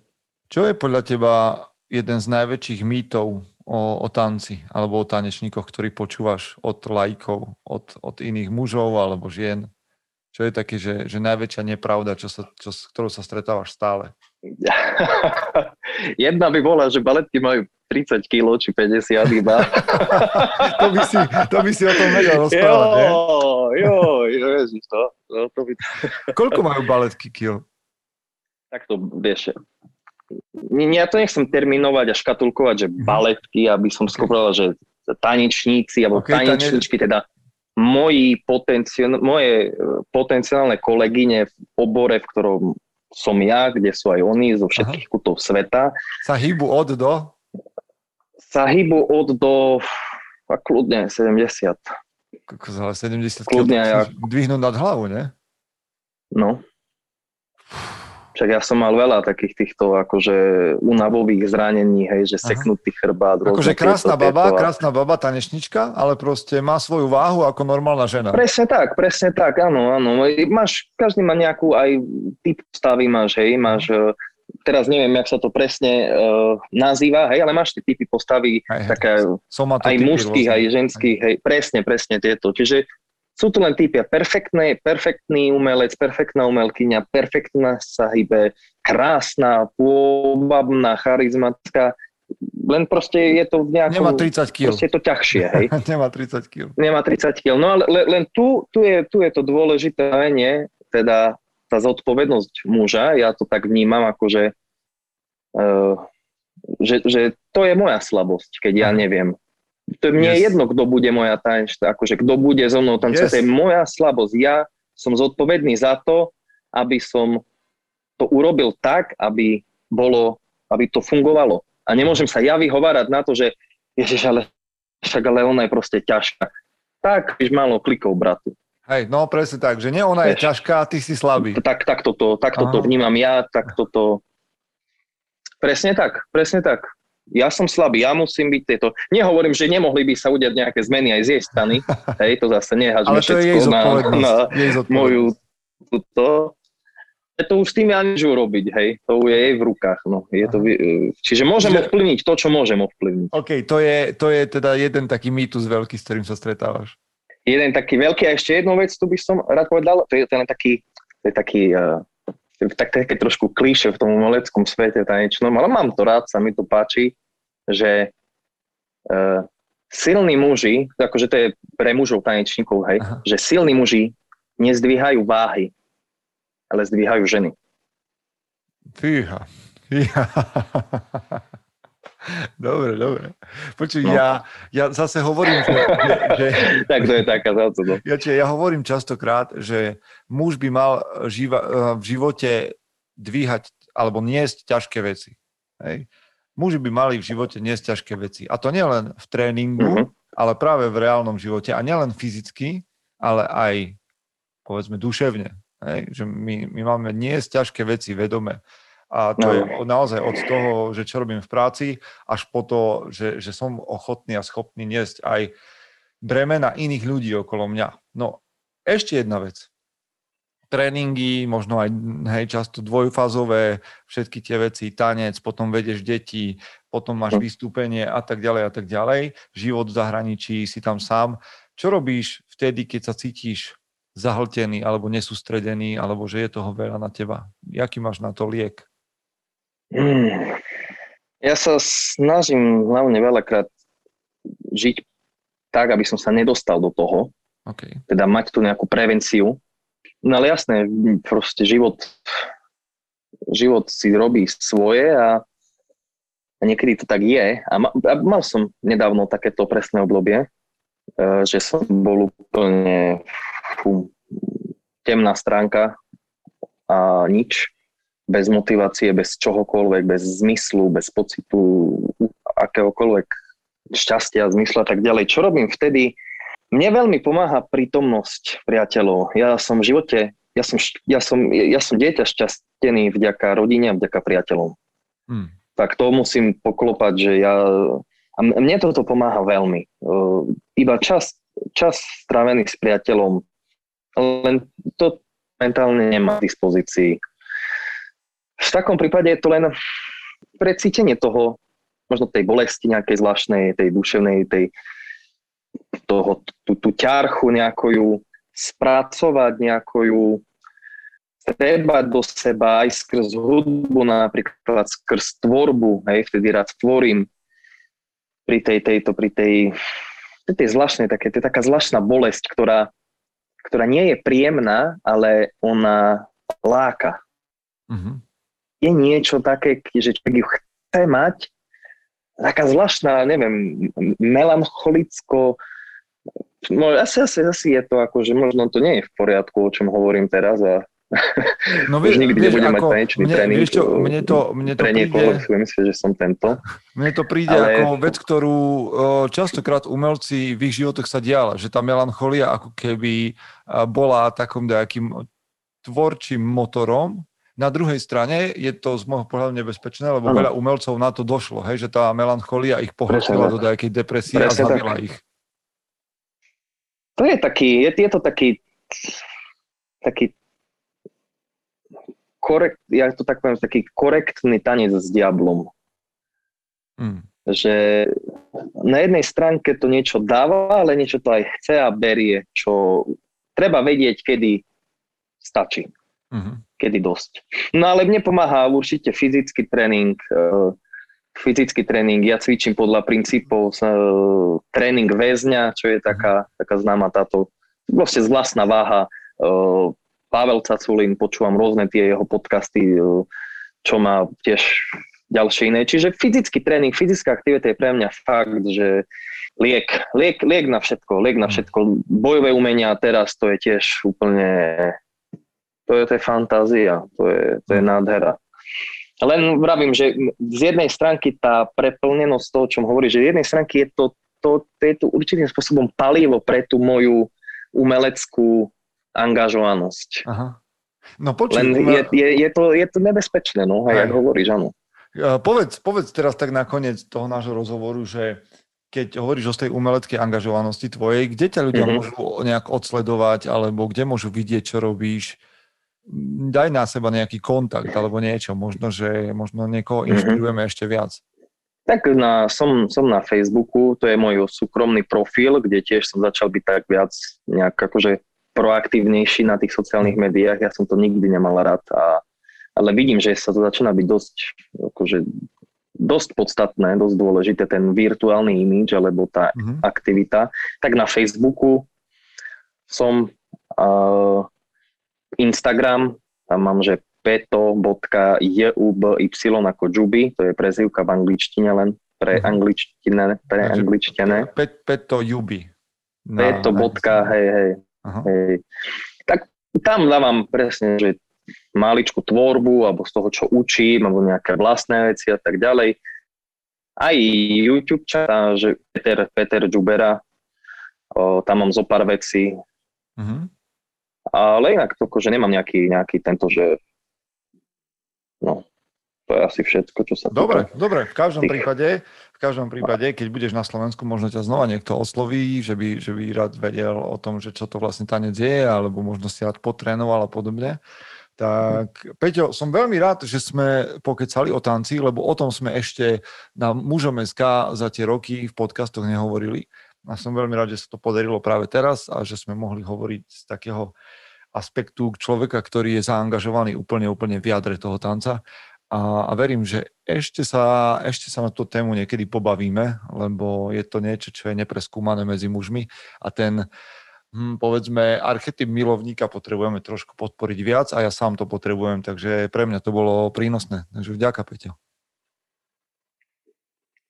Čo je podľa teba jeden z najväčších mýtov o, o tanci alebo o tanečníkoch, ktorý počúvaš od laikov, od, od iných mužov alebo žien? Čo je taký, že, že najväčšia nepravda, čo sa, čo, s ktorou sa stretávaš stále? Jedna by bola, že baletky majú tridsať kilogramov či päťdesiat iba. to, by si, to by si o tom vedel rozprávať, jo, nie? Jo, jo, ježiš, to, no, to by... Koľko majú baletky kil? Tak to vieš. Ja to nechcem terminovať a škatulkovať, že baletky, aby som skopral, že tanečníci, alebo okay, tanečničky, teda moji potenciál, moje potenciálne kolegyne v obore, v ktorom som ja, kde sú aj oni zo všetkých Aha. kutov sveta. Sa hýbu od do? Sa hýbu od do a kľudne sedemdesiat. Koľko, sedemdesiat kľudne aj. Dvihnúť nad hlavu, ne? No. Však ja som mal veľa takých týchto akože únavových zranení, hej, že seknutý chrbát. Akože krásna baba, krásna baba, tanečnička, ale proste má svoju váhu ako normálna žena. Presne tak, presne tak, áno, áno. Máš, každý má nejakú aj typ postavy, máš, hej, máš, teraz neviem, jak sa to presne uh, nazýva, hej, ale máš tie typy postavy, hej, také aj mužských, vlastne. Aj ženských, hej, presne, presne tieto, čiže... Sú to len typy, perfektný, perfektný umelec, perfektná umelkyňa, perfektná sa hýbe, krásna, pôvabná, charizmatická, len proste je to v nejakom... Nemá tridsať kilogramov. Proste je to ťažšie, hej. Nemá tridsať kilogramov. Nemá tridsať kilogramov, no ale len tu, tu, je, tu je to dôležité, nie? Teda tá zodpovednosť muža, ja to tak vnímam, akože, uh, že, že to je moja slabosť, keď ja neviem. To mne yes. je jedno, kto bude moja tanečka, akože kto bude so mnou tanečka, yes. to je moja slabosť. Ja som zodpovedný za to, aby som to urobil tak, aby bolo, aby to fungovalo. A nemôžem sa ja vyhovárať na to, že ježiš, ale však ale ona je proste ťažká. Tak, už málo klikov, bratu. Hej, no presne tak, že nie ona je Jež. ťažká, ty si slabý. Tak, tak toto, tak toto vnímam ja, tak toto... Presne tak, presne tak. Ja som slabý, ja musím byť tieto... Nehovorím, že nemohli by sa udiať nejaké zmeny aj z jej strany. Hej, to zase nehaďme všetko na, na moju... To, to už s tým ja nič urobiť, hej. To je jej v rukách, no. Je to, čiže môžem ovplyvniť to, čo môžem ovplyvniť. OK, to je, to je teda jeden taký mýtus veľký, s ktorým sa stretávaš. Jeden taký veľký a ešte jednu vec tu by som rád povedal. To je ten taký... To je taký uh, tak také trošku klíše v tom umeleckom svete tanečnom, ale mám to rád, sa mi to páči, že e, silní muži, akože to je pre mužov tanečníkov, hej, Aha. že silní muži nezdvíhajú váhy, ale zdvíhajú ženy. Fíha. Fíha. Dobre, dobre. Počuj, no. ja, ja zase hovorím, že... že tak to je taká záležitosť. No. Ja, ja hovorím častokrát, že muž by mal živa, v živote dvíhať alebo niesť ťažké veci. Hej. Muži by mali v živote niesť ťažké veci. A to nielen v tréningu, mm-hmm. ale práve v reálnom živote. A nielen fyzicky, ale aj, povedzme, duševne. Hej. Že my, my máme niesť ťažké veci vedome. A to no. je naozaj od toho, že čo robím v práci, až po to, že, že som ochotný a schopný niesť aj bremena iných ľudí okolo mňa. No, ešte jedna vec. Tréningy, možno aj hej, často dvojfázové, všetky tie veci, tanec, potom vedieš deti, potom máš no. vystúpenie a tak ďalej a tak ďalej. Život v zahraničí, si tam sám. Čo robíš vtedy, keď sa cítiš zahltený alebo nesústredený, alebo že je toho veľa na teba? Jaký máš na to liek? Hmm. Ja sa snažím hlavne veľakrát žiť tak, aby som sa nedostal do toho. Okay. Teda mať tu nejakú prevenciu. No ale jasné, proste život, život si robí svoje a, a niekedy to tak je. A, ma, a mal som nedávno takéto presné obdobie, že som bol úplne fú, temná stránka a nič. Bez motivácie, bez čohokoľvek, bez zmyslu, bez pocitu akéhokoľvek šťastia, zmysla a tak ďalej. Čo robím vtedy? Mne veľmi pomáha prítomnosť priateľov. Ja som v živote, ja som, ja som, ja som dieťa šťastený vďaka rodine a vďaka priateľom. Hmm. Tak to musím poklopať, že ja... A mne toto pomáha veľmi. Uh, iba čas, čas strávený s priateľom, len to mentálne nemá v dispozícii. V takom prípade je to len precítenie toho, možno tej bolesti nejakej zvláštnej, tej duševnej, tej, toho, tú, tú ťarchu nejakú ju spracovať, nejakú ju strebať do seba aj skrz hudbu, napríklad skrz tvorbu, hej, vtedy rád tvorím pri tej, tejto, pri tej, tej zvláštnej, také, to je taká zvláštna bolesť, ktorá, ktorá nie je príjemná, ale ona láka. Mm-hmm. Je niečo také, že človek ju chce mať, taká zvláštna, neviem, melancholicko, no, asi, asi, asi je to ako, že možno to nie je v poriadku, o čom hovorím teraz a no vieš, už nikdy vieš, nebudem mať tanečný tréning. Vieš čo, mne to, mne to pre niekoho príde, myslím, že som tento. Mne to príde ale... ako vec, ktorú častokrát umelci v ich životoch sa diala, že tá melancholia ako keby bola takom nejakým tvorčím motorom. Na druhej strane je to z môjho pohľadu nebezpečné, lebo ano. Veľa umelcov na to došlo, hej, že tá melancholia ich pohltila do nejakej depresie a zabila ich. To je taký, je, je to taký taký Korekt, ja to tak poviem, taký korektný tanec s diablom. Mm. Že na jednej stránke to niečo dáva, ale niečo to aj chce a berie, čo treba vedieť, kedy stačí, mm-hmm. kedy dosť. No ale mne pomáha určite fyzický tréning, fyzický tréning, ja cvičím podľa princípov tréning väzňa, čo je taká, taká známa táto, vlastne zvláštna váha. Pavel Caculín, počúvam rôzne tie jeho podcasty, čo má tiež ďalšie iné. Čiže fyzický tréning, fyzická aktivita je pre mňa fakt, že liek, liek, liek na všetko, liek na všetko. Bojové umenia teraz to je tiež úplne, to je, to je fantázia, to je, to je nádhera. Len vravím, že z jednej stránky tá preplnenosť toho, čo hovorí, že z jednej stránky je to, to, to, je to určitým spôsobom palivo pre tú moju umeleckú angažovanosť. Aha. No počuj. Len je, je, je, to, je to nebezpečné, no, aj, aj. Ako hovoríš, áno. Povedz, povedz teraz tak nakoniec toho nášho rozhovoru, že keď hovoríš o tej umeleckej angažovanosti tvojej, kde ťa ľudia mm-hmm. môžu nejak odsledovať, alebo kde môžu vidieť, čo robíš? Daj na seba nejaký kontakt, alebo niečo, možno, že možno niekoho inšpirujeme mm-hmm. ešte viac. Tak na, som, som na Facebooku, to je môj súkromný profil, kde tiež som začal byť tak viac nejak akože proaktívnejší na tých sociálnych médiách. Ja som to nikdy nemal rád, a, ale vidím, že sa to začína byť dosť, akože, dosť podstatné, dosť dôležité, ten virtuálny image, alebo tá mm-hmm. aktivita. Tak na Facebooku som uh, Instagram, tam mám, že peto.juby ako Juby, to je prezývka v angličtine len, pre mm-hmm. angličtine, pre Takže angličtine. Pet, peto Juby. Peto bodka, hej, hej. Hej. Tak tam dávam presne, že maličku tvorbu alebo z toho, čo učím, alebo nejaké vlastné veci a tak ďalej. Aj YouTube čas, že Peter, Peter Džubera, o, tam mám zo pár vecí. Mm-hmm. Ale inak to, že nemám nejaký, nejaký tento, že no, to je asi všetko, čo sa... Dobre, týka. Dobre, v každom tých... prípade... V každom prípade, keď budeš na Slovensku, možno ťa znova niekto osloví, že by, že by rád vedel o tom, že čo to vlastne tanec je, alebo možno si rád potrénoval a podobne. Tak, Peťo, som veľmi rád, že sme pokecali o tanci, lebo o tom sme ešte na Mužom bodka es ká za tie roky v podcastoch nehovorili. A som veľmi rád, že sa to podarilo práve teraz a že sme mohli hovoriť z takého aspektu človeka, ktorý je zaangažovaný úplne, úplne v jadre toho tanca. A verím, že ešte sa, ešte sa na tú tému niekedy pobavíme, lebo je to niečo, čo je nepreskúmané medzi mužmi a ten, hm, povedzme, archetyp milovníka potrebujeme trošku podporiť viac a ja sám to potrebujem, takže pre mňa to bolo prínosné. Takže vďaka, Peťo.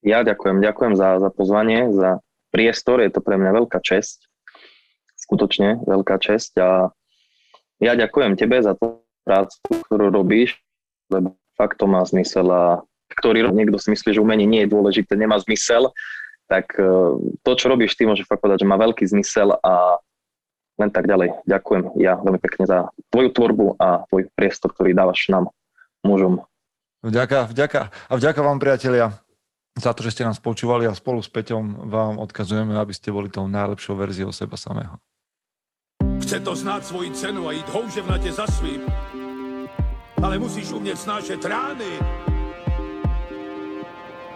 Ja ďakujem, ďakujem za, za pozvanie, za priestor, je to pre mňa veľká česť, skutočne veľká česť a ja ďakujem tebe za tú prácu, ktorú robíš, lebo fakt to má zmysel a ktorý niekto si myslí, že umenie nie je dôležité, nemá zmysel, tak to, čo robíš ty, môže fakt povedať, že má veľký zmysel a len tak ďalej. Ďakujem ja veľmi pekne za tvoju tvorbu a tvoj priestor, ktorý dávaš nám, mužom. Vďaka, vďaka. A vďaka vám, priatelia, za to, že ste nás počúvali a spolu s Peťom vám odkazujeme, aby ste boli tou najlepšou verziou seba samého. Chce to znáť svoji cenu a ísť houževnate za svým. ale musíš umět snášet rány.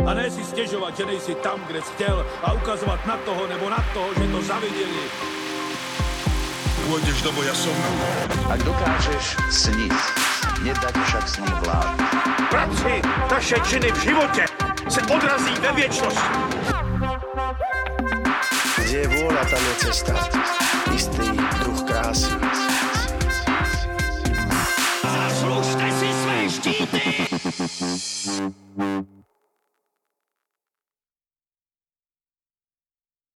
A ne si stěžovat, že nejsi tam, kde jsi chtěl, a ukazovat na toho nebo na toho, že to zaviděli. Pôjdeš do boja som. Ak dokážeš sniť, nedať však snom vlád. Práci, taše činy v živote se odrazí ve viečnosti. Kde je vôľa, tam je cesta.